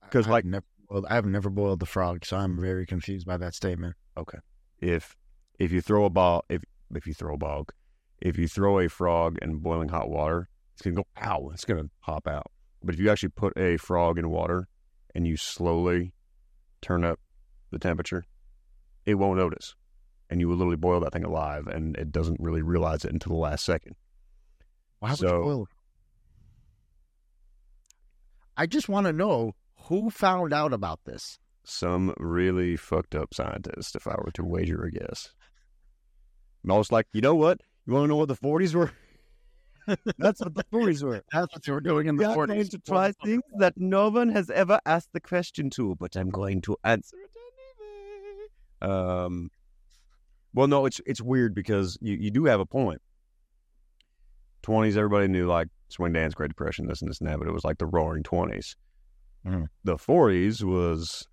because like never, well, I've never boiled the frog, so I'm very confused by that statement. Okay, if if you throw a ball, if if you throw a bog, if you throw a frog in boiling hot water, it's gonna go ow, it's gonna pop out. But if you actually put a frog in water and you slowly turn up the temperature, it won't notice, and you will literally boil that thing alive, and it doesn't really realize it until the last second. Why would so, you boil it? I just want to know who found out about this. Some really fucked up scientist, if I were to wager a guess. And I was like, you know what? You want to know what the forties were? That's what the forties were. That's what you were doing in the forties. We are going to try things that no one has ever asked the question to, but I'm going to answer it anyway. Um, well, no, it's it's weird because you, you do have a point. twenties, everybody knew like swing dance, Great Depression, this and this and that, but it was like the roaring twenties. Mm. The forties was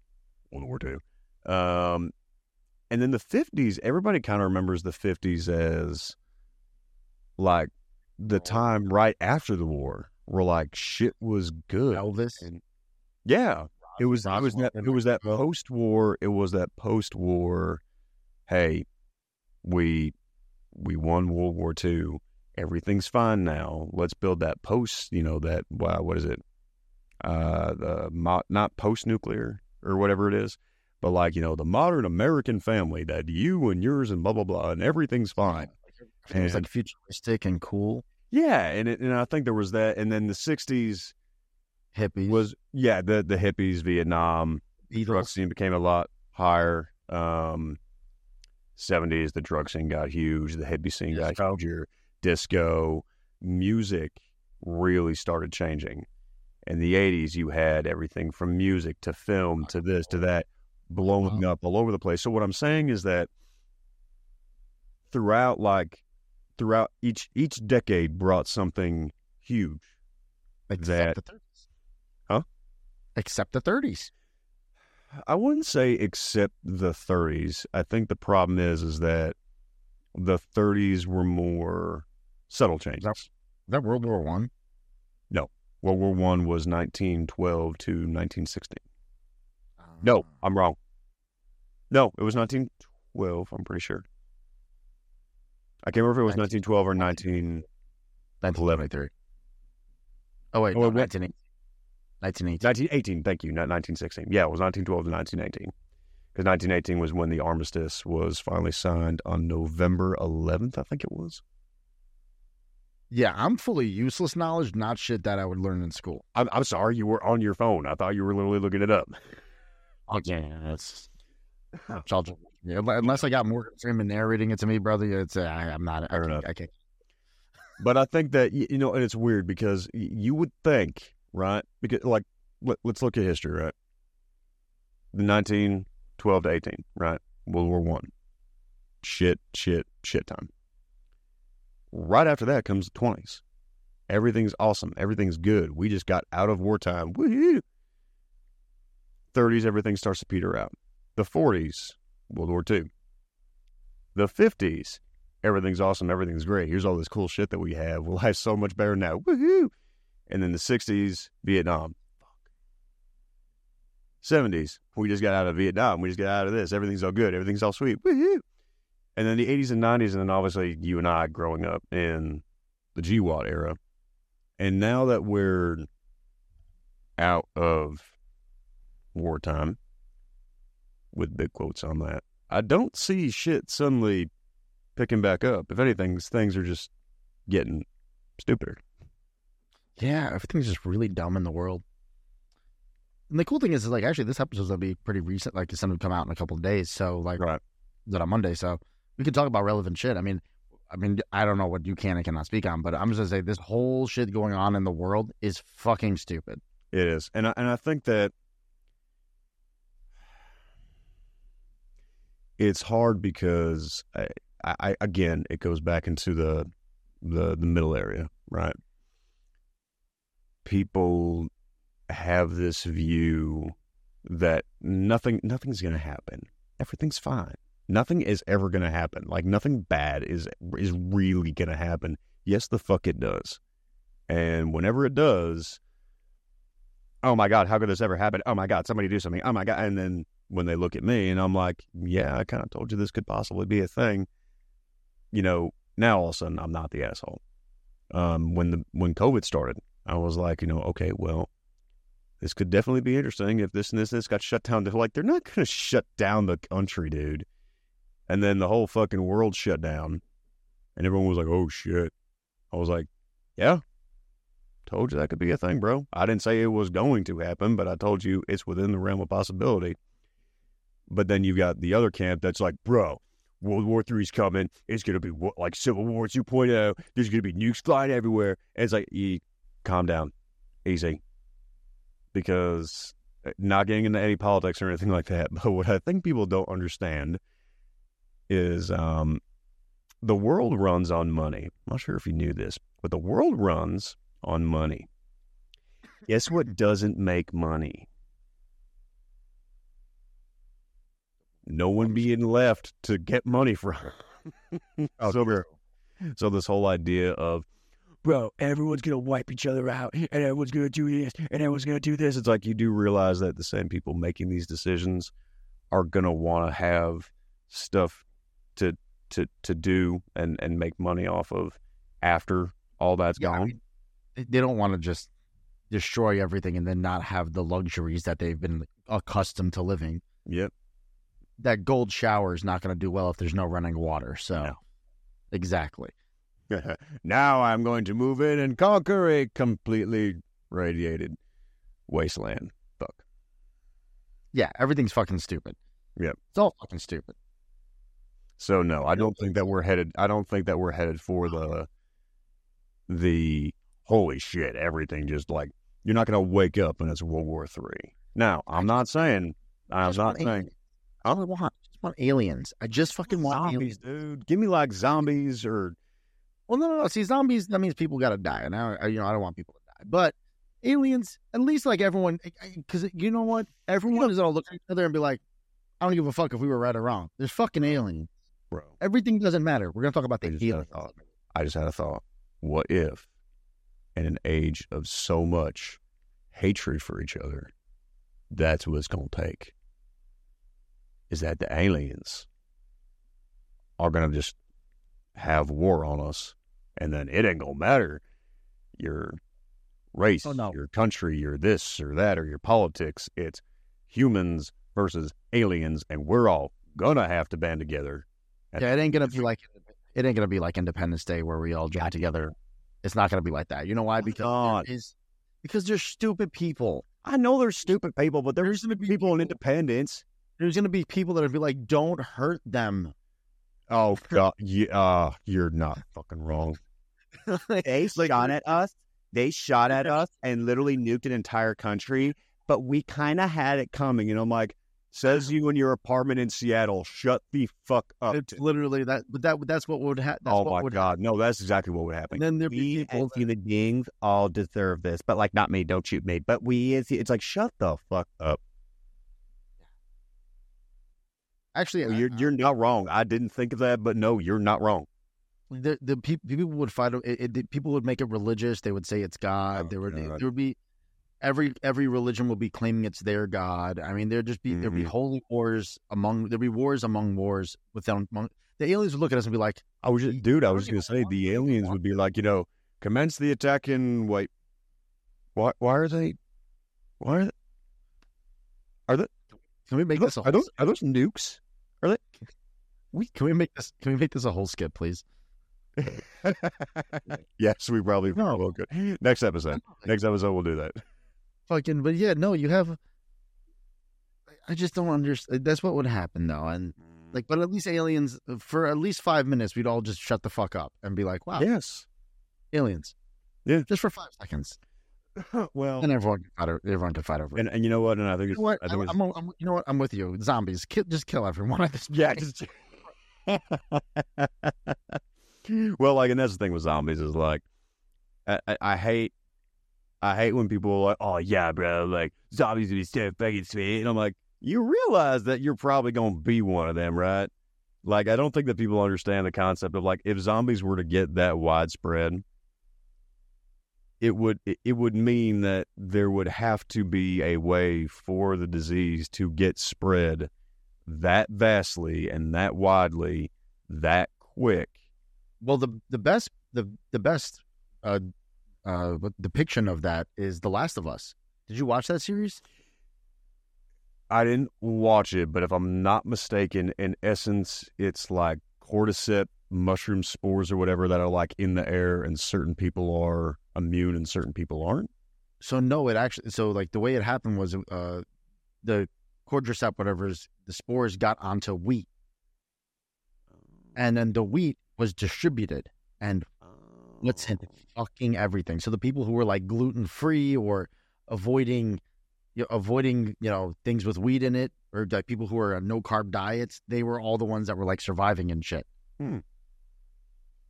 World War Two. Um, and then the fifties, everybody kind of remembers the fifties as like the time right after the war where like shit was good. Elvis. And, yeah. It was, it was that, it was that post-war, it was that post-war, hey, we, we won World War Two. Everything's fine now. Let's build that post, you know, that, wow, what is it? Uh, the mo- not post-nuclear or whatever it is, but like, you know, the modern American family that you and yours and blah, blah, blah, and everything's fine. And it's like futuristic and cool. Yeah. And it, and I think there was that. And then the sixties. Hippies. Was, yeah, the, the hippies, Vietnam. Beatles. Drug scene became a lot higher. Um, seventies, the drug scene got huge. The hippie scene yes, got huger. Disco music really started changing, In the eighties, you had everything from music to film to this to that blowing wow. up all over the place. So what I'm saying is that throughout, like, throughout each each decade brought something huge. Except that, the thirties. Huh? Except the thirties. I wouldn't say except the thirties. I think the problem is is that the thirties were more subtle changes. That, that World War One? No. World War One was nineteen twelve to nineteen sixteen. Uh, no, I'm wrong. No, it was nineteen twelve, I'm pretty sure. I can't remember if it was nineteen twelve or nineteen eleven. Oh, wait, oh, no, nineteen eighteen. nineteen eighteen, thank you, not nineteen sixteen. Yeah, it was nineteen twelve to nineteen eighteen. Because nineteen eighteen was when the armistice was finally signed on November eleventh, I think it was. Yeah, I'm fully useless knowledge, not shit that I would learn in school. I'm, I'm sorry, you were on your phone. I thought you were literally looking it up. Oh, yeah, that's... Yeah, unless I got Morgan Freeman narrating it to me, brother, it's uh, I, I'm not... I can't, I can't. But I think that, you know, and it's weird because you would think, right? Because, like, let, let's look at history, right? The nineteen twelve to eighteen, right? World War One. Shit, shit, shit time. Right after that comes the twenties. Everything's awesome. Everything's good. We just got out of wartime. Woo-hoo! thirties, everything starts to peter out. The forties, World War Two. The fifties, everything's awesome. Everything's great. Here's all this cool shit that we have. Well, life's so much better now. Woohoo! And then the sixties, Vietnam. seventies, we just got out of Vietnam. We just got out of this. Everything's all good. Everything's all sweet. Woohoo! And then the eighties and nineties, and then obviously you and I growing up in the G W A T era. And now that we're out of wartime, with big quotes on that, I don't see shit suddenly picking back up. If anything, things are just getting stupider. Yeah, everything's just really dumb in the world. And the cool thing is, is like, actually, this episode's going to be pretty recent. Like, it's going to come out in a couple of days. So, like, right. that on Monday. So, we could talk about relevant shit. I mean, I mean, I don't know what you can and cannot speak on, but I'm just gonna say this whole shit going on in the world is fucking stupid. It is, and I, and I think that it's hard because I, I again, it goes back into the the the middle area, right? People have this view that nothing nothing's gonna happen. Everything's fine. Nothing is ever going to happen. Like, nothing bad is is really going to happen. Yes, the fuck it does. And whenever it does, oh my God, how could this ever happen? Oh my God, somebody do something. Oh my God. And then when they look at me and I'm like, yeah, I kind of told you this could possibly be a thing. You know, now all of a sudden I'm not the asshole. Um, when the when COVID started, I was like, you know, okay, well, this could definitely be interesting if this and this and this got shut down. They're like, they're not going to shut down the country, dude. And then the whole fucking world shut down. And everyone was like, oh, shit. I was like, yeah. Told you that could be a thing, bro. I didn't say it was going to happen, but I told you it's within the realm of possibility. But then you've got the other camp that's like, bro, World War Three is coming. It's going to be like Civil War two point oh. There's going to be nukes flying everywhere. And it's like, e- calm down. Easy. Because not getting into any politics or anything like that. But what I think people don't understand is um, the world runs on money. I'm not sure if you knew this, but the world runs on money. Guess what doesn't make money? No one being left to get money from. oh, so, bro. so this whole idea of, bro, everyone's going to wipe each other out, and everyone's going to do this, and everyone's going to do this. It's like, you do realize that the same people making these decisions are going to want to have stuff to to to do and and make money off of after all that's yeah, gone. I mean, they don't want to just destroy everything and then not have the luxuries that they've been accustomed to living. Yep. That gold shower is not going to do well if there's no running water. So no. Exactly. Now I'm going to move in and conquer a completely radiated wasteland. Fuck. Yeah, everything's fucking stupid. Yep. It's all fucking stupid. So no, I don't think that we're headed. I don't think that we're headed for the the holy shit. Everything just like you're not going to wake up and it's World War Three. Now, I'm not saying, I'm not saying, I don't want, I just want aliens. I just fucking want zombies, aliens. Dude. Give me like zombies or, well, no, no, no. See, zombies, that means people got to die. And I, you know, I don't want people to die. But aliens, at least like everyone, because you know what? Everyone is all looking at each other and be like, I don't give a fuck if we were right or wrong. There's fucking aliens. Bro. Everything doesn't matter. We're going to talk about the aliens. I just had a thought. What if, in an age of so much hatred for each other, that's what it's going to take? Is that the aliens are going to just have war on us, and then it ain't going to matter your race, oh, no. your country, your this or that, or your politics. It's humans versus aliens, and we're all going to have to band together. Yeah, it ain't going to be like it ain't going to be like Independence Day where we all join together. It's not going to be like that. You know why? Because there is, because they're stupid people. I know they're stupid people, but there's going to be people in Independence. There's going to be people that are be like, don't hurt them. Oh, God. Yeah, uh, you're not fucking wrong. They like, shot at us. They shot at us and literally nuked an entire country, but we kind of had it coming. And I'm like, says you in your apartment in Seattle, shut the fuck up. It's literally that, but that that's what would happen. Oh what my would God, happen. No, that's exactly what would happen. And then there'd be people as human beings all deserve this, but like not me, don't shoot me. But we, it's, it's like shut the fuck up. Actually, oh, I, you're I, you're not wrong. I didn't think of that, but no, you're not wrong. The the pe- people would fight. It, it, people would make it religious. They would say it's God. Oh, there would there would be. Every every religion will be claiming it's their god. I mean, there'd just be mm-hmm. there'd be holy wars among there'd be wars among wars with them. Among, the aliens would look at us and be like, "I was just, dude, I was gonna say the aliens would be like, you know, commence the attack in wait, why why are they, why are they, are they? Can we make this? A whole are those skip? Are those nukes? Are they? We can we make this? Can we make this a whole skip, please? Yes, we probably no. will. Good. Next episode. Next episode, we'll do that. Fucking, but yeah, no, you have. I just don't understand. That's what would happen, though, and like, but at least aliens for at least five minutes, we'd all just shut the fuck up and be like, "Wow, yes, aliens, yeah, just for five seconds." Well, and everyone, could fight, everyone could fight over it. And, and you know what? And I think, it's, you know what? I think I'm, it's... I'm, I'm, you know what? I'm with you. Zombies, kill, just kill everyone at this point. Yeah. Just... Well, like, and that's the thing with zombies is like, I, I, I hate. I hate when people are like, oh, yeah, bro, like, zombies would be so fucking sweet. And I'm like, you realize that you're probably going to be one of them, right? Like, I don't think that people understand the concept of, like, if zombies were to get that widespread, it would it would mean that there would have to be a way for the disease to get spread that vastly and that widely, that quick. Well, the, the best, the, the best, uh, Uh, but depiction of that is The Last of Us. Did you watch that series? I didn't watch it, but if I'm not mistaken, in essence, it's like cordyceps mushroom spores or whatever that are like in the air, and certain people are immune and certain people aren't. So no, it actually. So like the way it happened was, uh, the cordyceps, whatever's the spores got onto wheat, and then the wheat was distributed and. Let's hit fucking everything. So the people who were like gluten free or avoiding, you know, avoiding you know things with wheat in it, or like people who are on no carb diets, they were all the ones that were like surviving and shit. Hmm.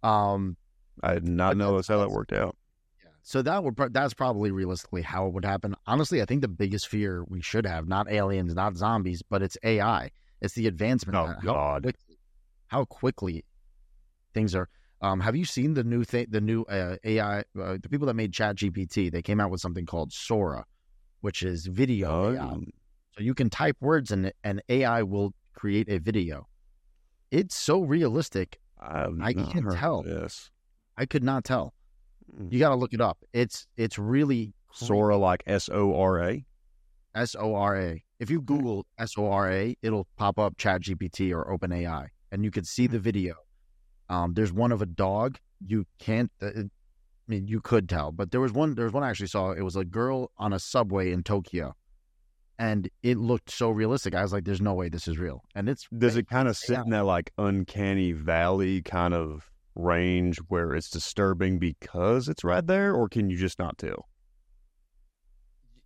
Um, I did not know that's how that worked out. Yeah. So that would that's probably realistically how it would happen. Honestly, I think the biggest fear we should have, not aliens, not zombies, but it's A I. It's the advancement. Oh God, how quickly, how quickly things are. Um, have you seen the new thing? The new uh, A I, uh, the people that made ChatGPT, they came out with something called Sora, which is video. Oh. So you can type words in it, and A I will create a video. It's so realistic. I've I can't tell. This. I could not tell. You got to look it up. It's it's really Sora, cool. Like S O R A, S O R A. If you Google S O R A, it'll pop up ChatGPT or OpenAI, and you can see the video. Um, there's one of a dog. You can't, uh, it, I mean, you could tell, but there was one, there was one I actually saw. It was a girl on a subway in Tokyo, and it looked so realistic. I was like, there's no way this is real. And it's, does it kind of sit in that like uncanny valley kind of range where it's disturbing because it's right there, or can you just not tell?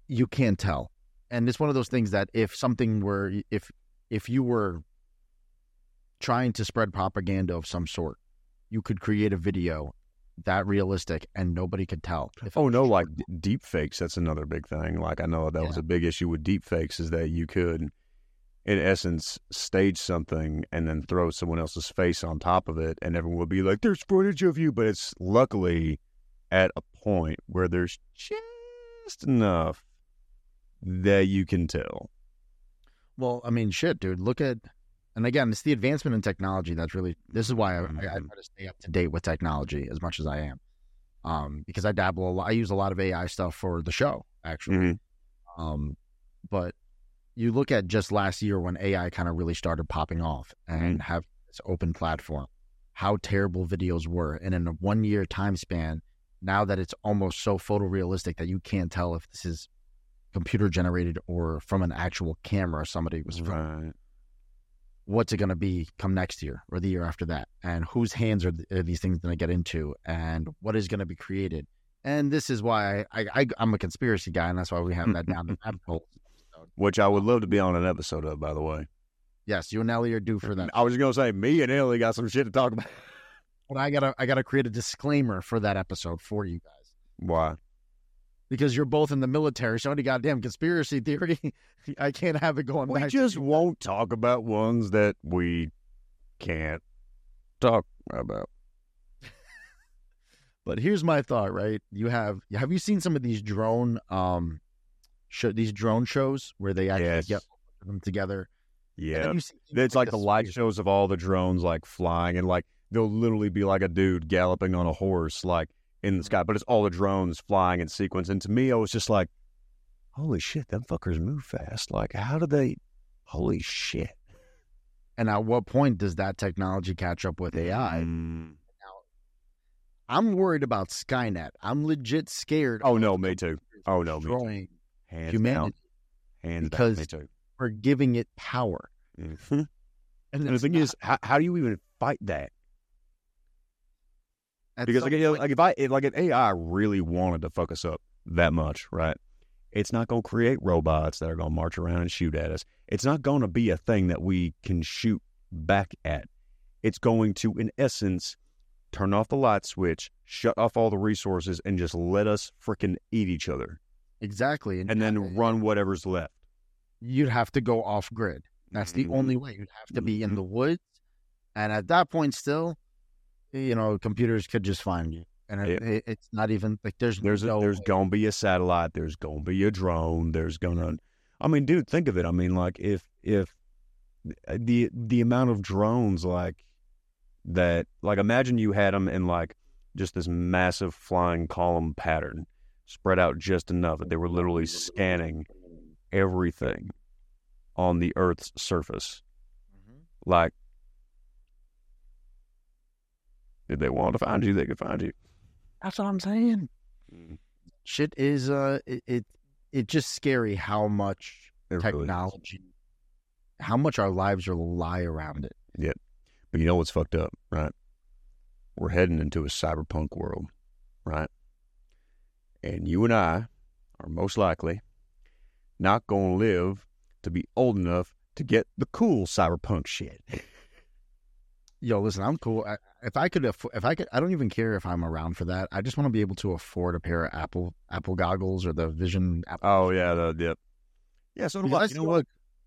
you can't tell. And it's one of those things that if something were, if if you were trying to spread propaganda of some sort, you could create a video that realistic and nobody could tell. Oh no, like deep fakes, that's another big thing. Like I know that yeah. was a big issue with deep fakes, is that you could, in essence, stage something and then throw someone else's face on top of it, and everyone would be like, there's footage of you, but it's luckily at a point where there's just enough that you can tell. Well, I mean, shit, dude, look at, and again, it's the advancement in technology that's really, this is why I, I, I try to stay up to date with technology as much as I am, um, because I dabble a lot, I use a lot of A I stuff for the show, actually, mm-hmm. um, but you look at just last year when A I kind of really started popping off and mm. have this open platform, how terrible videos were. And in a one year time span, now that it's almost so photorealistic that you can't tell if this is computer generated or from an actual camera somebody was right. filming. What's it going to be come next year or the year after that? And whose hands are, th- are these things going to get into, and what is going to be created? And this is why I, I, I'm a conspiracy guy, and that's why we have that down the rabbit hole. Which I would love to be on an episode of, by the way. Yes, you and Ellie are due for that. I was going to say, me and Ellie got some shit to talk about. But I gotta, I gotta create a disclaimer for that episode for you guys. Why? Because you're both in the military, so any goddamn conspiracy theory, I can't have it going we back. We just won't talk about ones that we can't talk about. But here's my thought, right? You have, have you seen some of these drone, um, Show, these drone shows where they actually yes. get them together. Yeah. It's like, like the light shows of all the drones like flying, and like they'll literally be like a dude galloping on a horse like in the sky, but it's all the drones flying in sequence. And to me, I was just like, holy shit, them fuckers move fast. Like, how do they, holy shit. And at what point does that technology catch up with A I? Mm. Now, I'm worried about Skynet. I'm legit scared. Oh no, me too. Oh no, me too. Hands humanity, down. Hands because down. We're giving it power. Mm-hmm. And, and the thing not, is, how, how do you even fight that? Because like, point, like if I if, like an A I really wanted to fuck us up that much, right? It's not going to create robots that are going to march around and shoot at us. It's not going to be a thing that we can shoot back at. It's going to, in essence, turn off the light switch, shut off all the resources, and just let us freaking eat each other. Exactly. And, and then uh, run whatever's left. You'd have to go off grid. That's the mm-hmm. only way. You'd have to be in the woods. And at that point still, you know, computers could just find you. And it, yeah. it, it's not even like there's, there's no a, there's going to be a satellite. There's going to be a drone. There's going to, I mean, dude, think of it. I mean, like if, if the, the amount of drones like that, like imagine you had them in like just this massive flying column pattern, spread out just enough that they were literally scanning everything on the Earth's surface. Mm-hmm. Like, did they want to find you, they could find you. That's what I'm saying. Mm. Shit is, uh, it, it, it just scary how much it technology, really how much our lives are lie around it. Yeah. But you know what's fucked up, right? We're heading into a cyberpunk world, right? And you and I are most likely not going to live to be old enough to get the cool cyberpunk shit. Yo, listen, I'm cool. I, if I could, aff- if I could, I don't even care if I'm around for that. I just want to be able to afford a pair of Apple Apple goggles or the Vision. Apple oh yeah, the, yep. Yeah, so do yeah, I. You know what?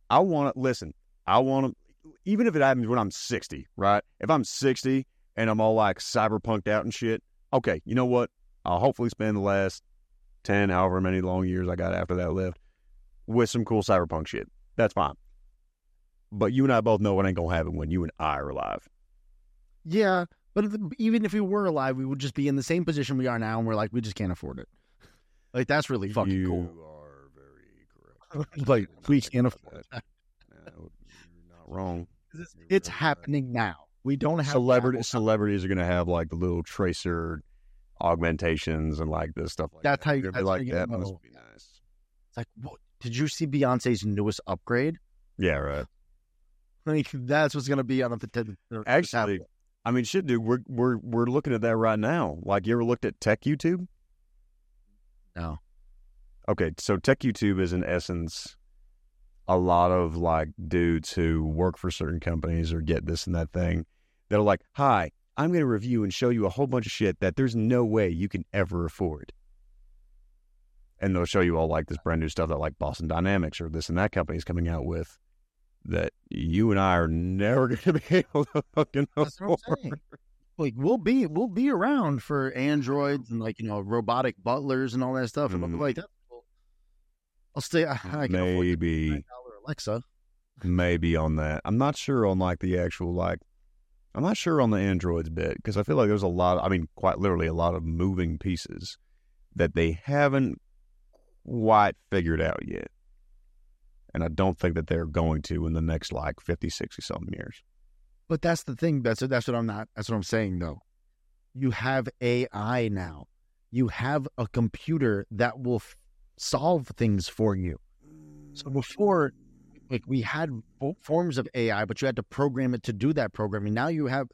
I want to listen. I want to, even if it happens when I'm sixty, right? If I'm sixty and I'm all like cyberpunked out and shit, okay, you know what? I'll hopefully spend the last ten, however many long years I got after that left with some cool cyberpunk shit. That's fine. But you and I both know it ain't going to happen when you and I are alive. Yeah, but if, even if we were alive, we would just be in the same position we are now, and we're like, we just can't afford it. Like, that's really fucking you cool. You are very correct. Like, we can't afford that. No, you're not wrong. It's, you're it's happening right now. We don't have... Celebrity, celebrities are going to have, like, the little tracer... augmentations and like this stuff like that's that. How you, that's like, how you that know. Must be nice. It's like, what, did you see Beyonce's newest upgrade? Yeah, right. Like that's what's gonna be on the potential. Actually, I mean, shit, dude, we're we're we're looking at that right now. Like, you ever looked at tech YouTube? No. Okay, so tech YouTube is in essence a lot of like dudes who work for certain companies or get this and that thing that are like, hi, I'm going to review and show you a whole bunch of shit that there's no way you can ever afford. And they'll show you all like this brand new stuff that like Boston Dynamics or this and that company is coming out with that you and I are never going to be able to fucking afford. Like we'll be we'll be around for androids and like, you know, robotic butlers and all that stuff. Mm. And like that, I'll stay. I, I can maybe afford Alexa. Maybe on that, I'm not sure on like the actual like. I'm not sure on the androids bit because I feel like there's a lot. Of, I mean, quite literally a lot of moving pieces that they haven't quite figured out yet, and I don't think that they're going to in the next like fifty, sixty something years. But that's the thing. That's that's what I'm not. That's what I'm saying though. You have A I now. You have a computer that will f- solve things for you. So before, like we had forms of A I, but you had to program it to do that programming. Now you have.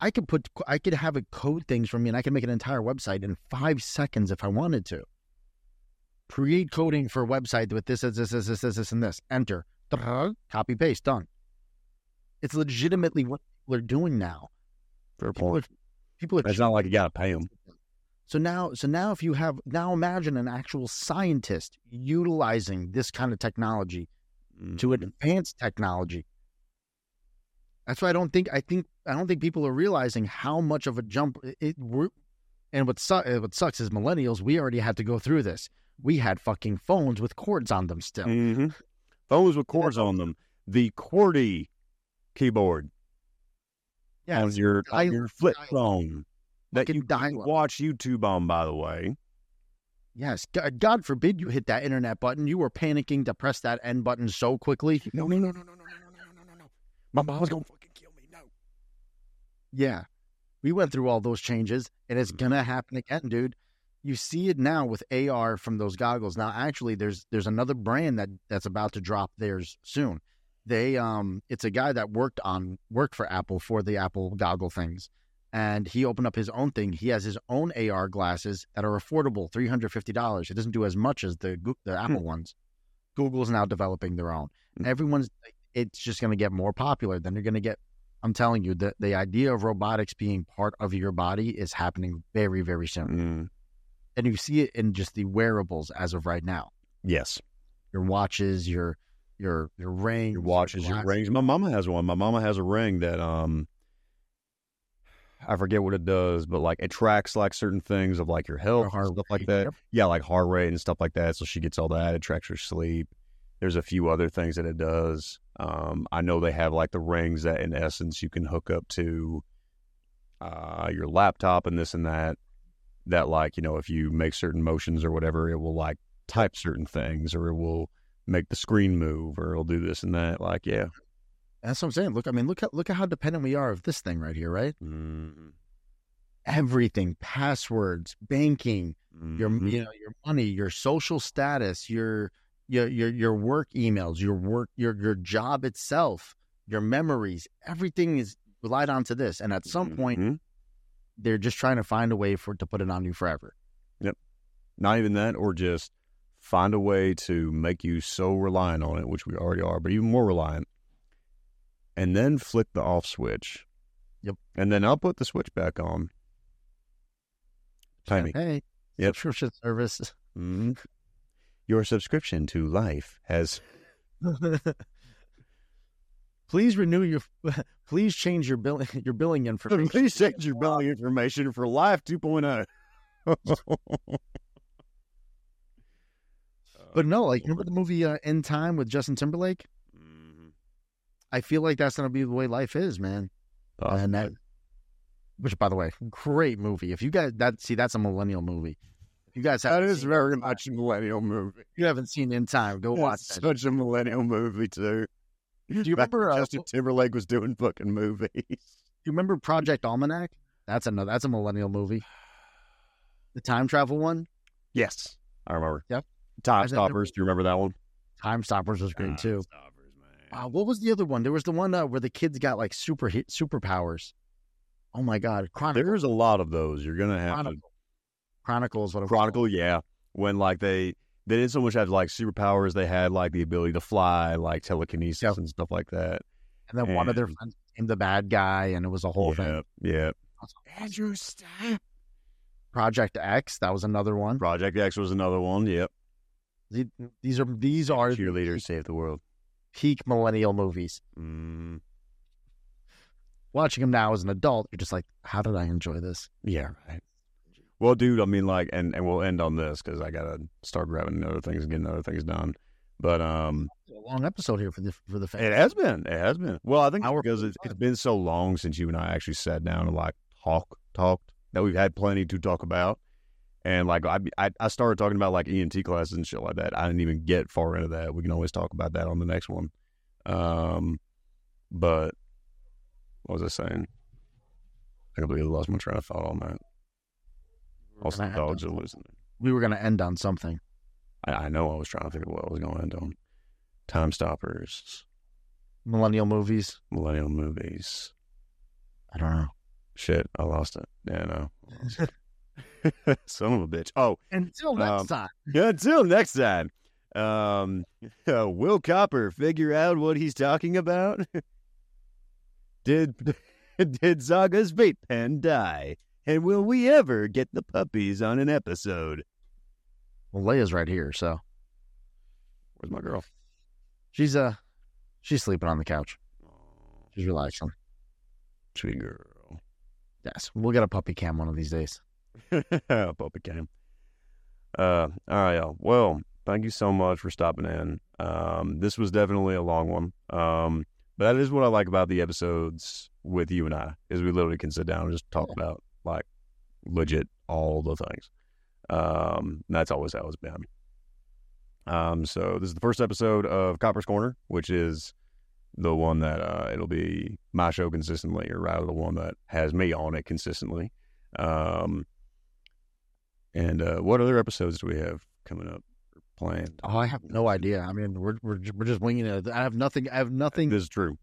I could put. I could have it code things for me, and I can make an entire website in five seconds if I wanted to. Create coding for a website with this, this, this, this, this, this, and this. Enter. Copy paste. Done. It's legitimately what people are doing now. Fair people point. Are, people are. It's not like you gotta pay them. So now, so now, if you have now, imagine an actual scientist utilizing this kind of technology mm-hmm. to advance technology. That's why I don't think I think I don't think people are realizing how much of a jump it. We're, and what, su- what sucks is millennials. We already had to go through this. We had fucking phones with cords on them still. Mm-hmm. Phones with cords on them. The cordy. Keyboard, yeah, on your on your flip dial, phone that you can watch YouTube on. By the way, yes, God, God forbid you hit that internet button. You were panicking to press that end button so quickly. No, no, no, no, no, no, no, no, no, no. My mom's gonna fucking kill me. No. Yeah, we went through all those changes, and it's gonna happen again, dude. You see it now with A R from those goggles. Now, actually, there's there's another brand that that's about to drop theirs soon. They, um, it's a guy that worked on, worked for Apple for the Apple goggle things. And he opened up his own thing. He has his own A R glasses that are affordable, three hundred fifty dollars. It doesn't do as much as the the Apple hmm. ones. Google's now developing their own. Hmm. Everyone's, it's just going to get more popular. Then you're going to get, I'm telling you, the, the idea of robotics being part of your body is happening very, very soon. Hmm. And you see it in just the wearables as of right now. Yes. Your watches, your... Your your ring, your watches, your, your rings. My mama has one. My mama has a ring that um, I forget what it does, but like it tracks like certain things of like your health, and stuff like that. Yep. Yeah, like heart rate and stuff like that. So she gets all that. It tracks her sleep. There's a few other things that it does. Um, I know they have like the rings that in essence you can hook up to uh your laptop and this and that. That like you know if you make certain motions or whatever, it will like type certain things or it will. Make the screen move, or it'll do this and that. Like, yeah, that's what I'm saying. Look, I mean, look at look at how dependent we are of this thing right here, right? Mm. Everything, passwords, banking, mm-hmm. your you know your money, your social status, your your your your work emails, your work your your job itself, your memories. Everything is relied on to this, and at some mm-hmm. point, they're just trying to find a way for to put it on you forever. Yep, not even that, or just. Find a way to make you so reliant on it, which we already are, but even more reliant, and then flick the off switch. Yep. And then I'll put the switch back on. Pay me. Hey, yep. Subscription service. Mm-hmm. Your subscription to life has... Please renew your... Please change your, bill, your billing information. Please change your billing information for Life two point oh. But no, like, remember the movie uh, In Time with Justin Timberlake? Mm-hmm. I feel like that's going to be the way life is, man. Oh, and that, which, by the way, great movie. If you guys, that see, that's a millennial movie. If you guys That is very much a millennial movie. If you haven't seen In Time, go watch it. Such a millennial movie, too. Do you remember uh, Justin Timberlake was doing fucking movies? Do you remember Project Almanac? That's another. That's a millennial movie. The time travel one? Yes. I remember. Yep. Time Stoppers. Do you remember that one? Time Stoppers was great, Time too. Stoppers, man. Wow, what was the other one? There was the one uh, where the kids got, like, super hit, superpowers. Oh, my God. Chronicle. There's a lot of those. You're going to have Chronicle. To... Chronicle is what I'm Chronicle, yeah. When, like, they they didn't so much have like superpowers. They had like the ability to fly, like telekinesis yep. and stuff like that. And then and, one of their friends became the bad guy, and it was a whole yeah, thing. Yeah. Andrew Stapp. Project X, that was another one. Project X was another one. Yep. The, these are these are cheerleaders peak, save the world. Peak millennial movies. Mm. Watching them now as an adult, you're just like, how did I enjoy this? Yeah. Right. Well, dude, I mean, like, and, and we'll end on this because I gotta start grabbing other things and getting other things done. But um, a long episode here for the for the fans. It has been. It has been. Well, I think Our because it's, it's been so long since you and I actually sat down and like talk talked. That we've had plenty to talk about. And like, I, I I started talking about like E M T classes and shit like that. I didn't even get far into that. We can always talk about that on the next one. Um, but what was I saying? I completely lost my train of thought on that. Also, the dogs are losing it. We were going to end on something. I, I know I was trying to think of what I was going to end on. Time stoppers. Millennial movies. Millennial movies. I don't know. Shit, I lost it. Yeah, no. Son of a bitch. Oh. Until next um, time. Yeah, until next time. Um, uh, will Copper figure out what he's talking about? Did did Zaga's vape pen die? And will we ever get the puppies on an episode? Well, Leia's right here, so. Where's my girl? She's uh, she's sleeping on the couch. She's relaxing. Sweet girl. Yes, we'll get a puppy cam one of these days. Puppy cam. Uh, all right, y'all. Well, thank you so much for stopping in. Um, this was definitely a long one. Um, but that is what I like about the episodes with you and I, is we literally can sit down and just talk yeah. about, like, legit all the things. Um, that's always how it's been. Um, so this is the first episode of Copper's Corner, which is... the one that uh, it'll be my show consistently, or rather the one that has me on it consistently. Um, and uh, what other episodes do we have coming up or planned? Oh, I have no idea. I mean, we're we're we're just winging it. I have nothing. I have nothing. This is true.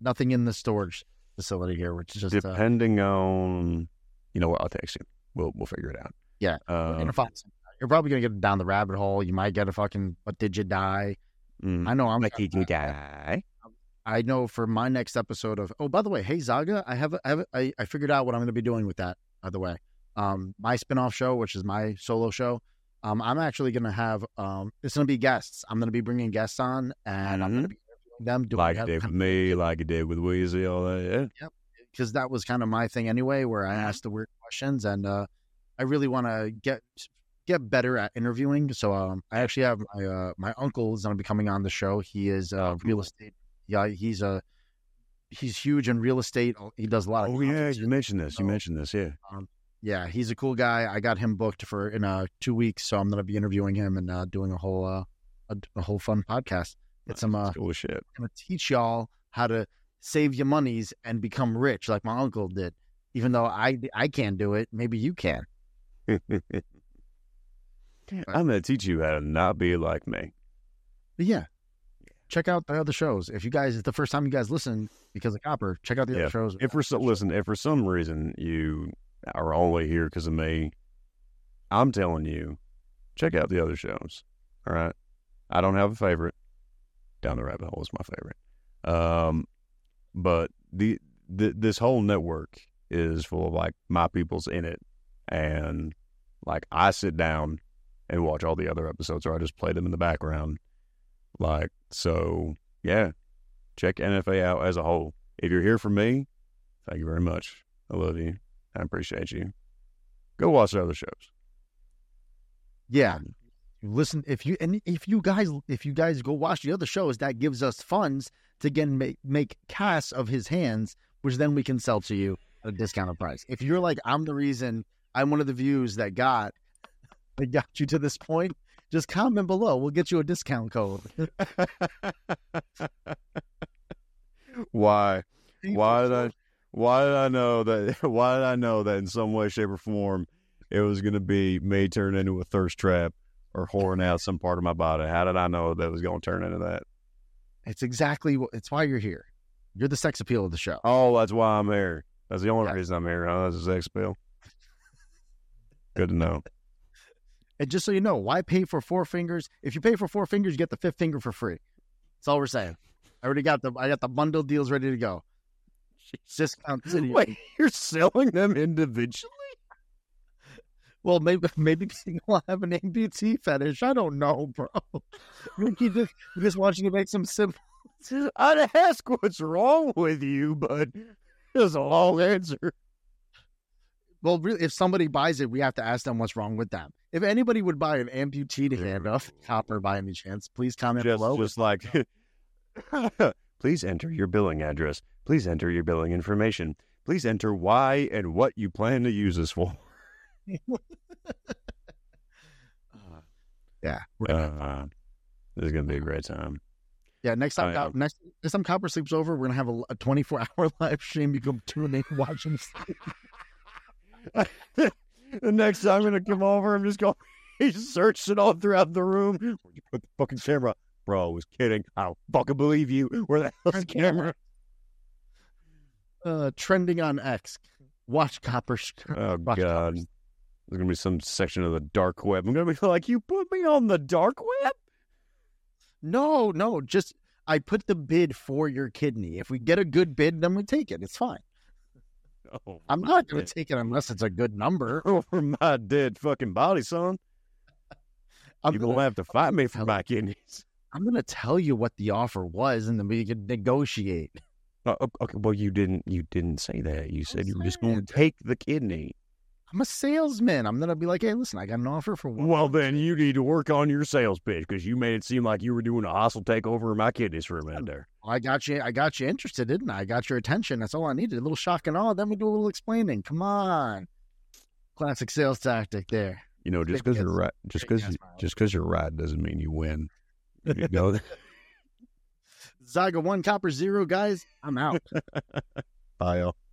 Nothing in the storage facility here, which is just depending uh, on. You know what? I'll text you. We'll we'll figure it out. Yeah, um, and if I, you're probably gonna get down the rabbit hole. You might get a fucking. What did you die? Mm. I know. I'm like, did you die? I know for my next episode of, oh, by the way, hey, Zaga, I have, a, I, have a, I, I figured out what I'm going to be doing with that, by the way. Um, my spinoff show, which is my solo show, um, I'm actually going to have, um, it's going to be guests. I'm going to be bringing guests on, and mm-hmm. I'm going to be interviewing them. Do like it did with me, like it did with Weezy, all that, yeah? Yep, because that was kind of my thing anyway, where I asked the weird questions, and uh, I really want to get get better at interviewing. So um, I actually have my, uh, my uncle is going to be coming on the show. He is a uh, real estate Yeah, he's a he's huge in real estate. He does a lot of oh yeah, you mentioned this. So, you mentioned this, yeah. Um, yeah, he's a cool guy. I got him booked for in uh, two weeks, so I'm gonna be interviewing him and uh, doing a whole uh, a, a whole fun podcast. It's some uh, cool shit. I'm gonna teach y'all how to save your monies and become rich, like my uncle did. Even though I I can't do it, maybe you can. I'm gonna teach you how to not be like me. But yeah. Check out the other shows. If you guys, it's the first time you guys listen because of Copper, check out the yeah. other shows. If for so, listen, if for some reason you are only here because of me, I'm telling you, check out the other shows. All right, I don't have a favorite. Down the Rabbit Hole is my favorite. Um, but the, the this whole network is full of like my people's in it, and like I sit down and watch all the other episodes, or I just play them in the background. Like, so, yeah, check N F A out as a whole. If you're here for me, thank you very much. I love you. I appreciate you. Go watch the other shows. Yeah. Listen, if you, and if you guys, if you guys go watch the other shows, that gives us funds to again make, make casts of his hands, which then we can sell to you at a discounted price. If you're like, I'm the reason, I'm one of the views that got, that got you to this point. Just comment below. We'll get you a discount code. Why? Why did I? Why did I know that? Why did I know that in some way, shape, or form, it was going to be me turning into a thirst trap or whoring out some part of my body? How did I know that it was going to turn into that? It's exactly. What, it's why you're here. You're the sex appeal of the show. Oh, that's why I'm here. That's the only yeah. reason I'm here. Huh? That's the sex appeal. Good to know. And just so you know, why pay for four fingers? If you pay for four fingers, you get the fifth finger for free. That's all we're saying. I already got the I got the bundle deals ready to go. Discount City. Wait, you're selling them individually? Well, maybe maybe people have an amputee fetish. I don't know, bro. Ricky, just just watching you make some simple. I'd ask what's wrong with you, but it's a long answer. Well, really, if somebody buys it, we have to ask them what's wrong with them. If anybody would buy an amputee hand off Copper by any chance, please comment just, below. Just like, please enter your billing address. Please enter your billing information. Please enter why and what you plan to use this for. Yeah, uh, uh, this is gonna be a great time. Yeah, next time, uh, next, next time Copper sleeps over, we're gonna have a twenty-four hour live stream. You can tune in, watch him sleep. The next time I'm going to come over, I'm just going, he's searching all throughout the room. Where'd you put the fucking camera? Bro, I was kidding. I don't fucking believe you. Where the hell's the camera? Uh, trending on X. Watch Copper. Oh, Watch God. Copper's. There's going to be some section of the dark web. I'm going to be like, you put me on the dark web? No, no. Just, I put the bid for your kidney. If we get a good bid, then we take it. It's fine. Oh, I'm not going to take it unless it's a good number. Over my dead fucking body, son. I'm you going to have to fight me for my kidneys. I'm going to tell you what the offer was, and then we can negotiate. Oh, okay, well, you didn't. You didn't say that. You said you were just going to take the kidney. I'm a salesman. I'm going to be like, hey, listen, I got an offer for one. Well, then you need to work on your sales pitch because you made it seem like you were doing a hostile takeover of my kidneys for a minute there. I got you. I got you interested, didn't I? I got your attention. That's all I needed. A little shock and awe. Then we do a little explaining. Come on. Classic sales tactic there. You know, just because you're right, just because just because you're right doesn't mean you win. You know? Zaga one, Copper zero, guys. I'm out. Bye, y'all.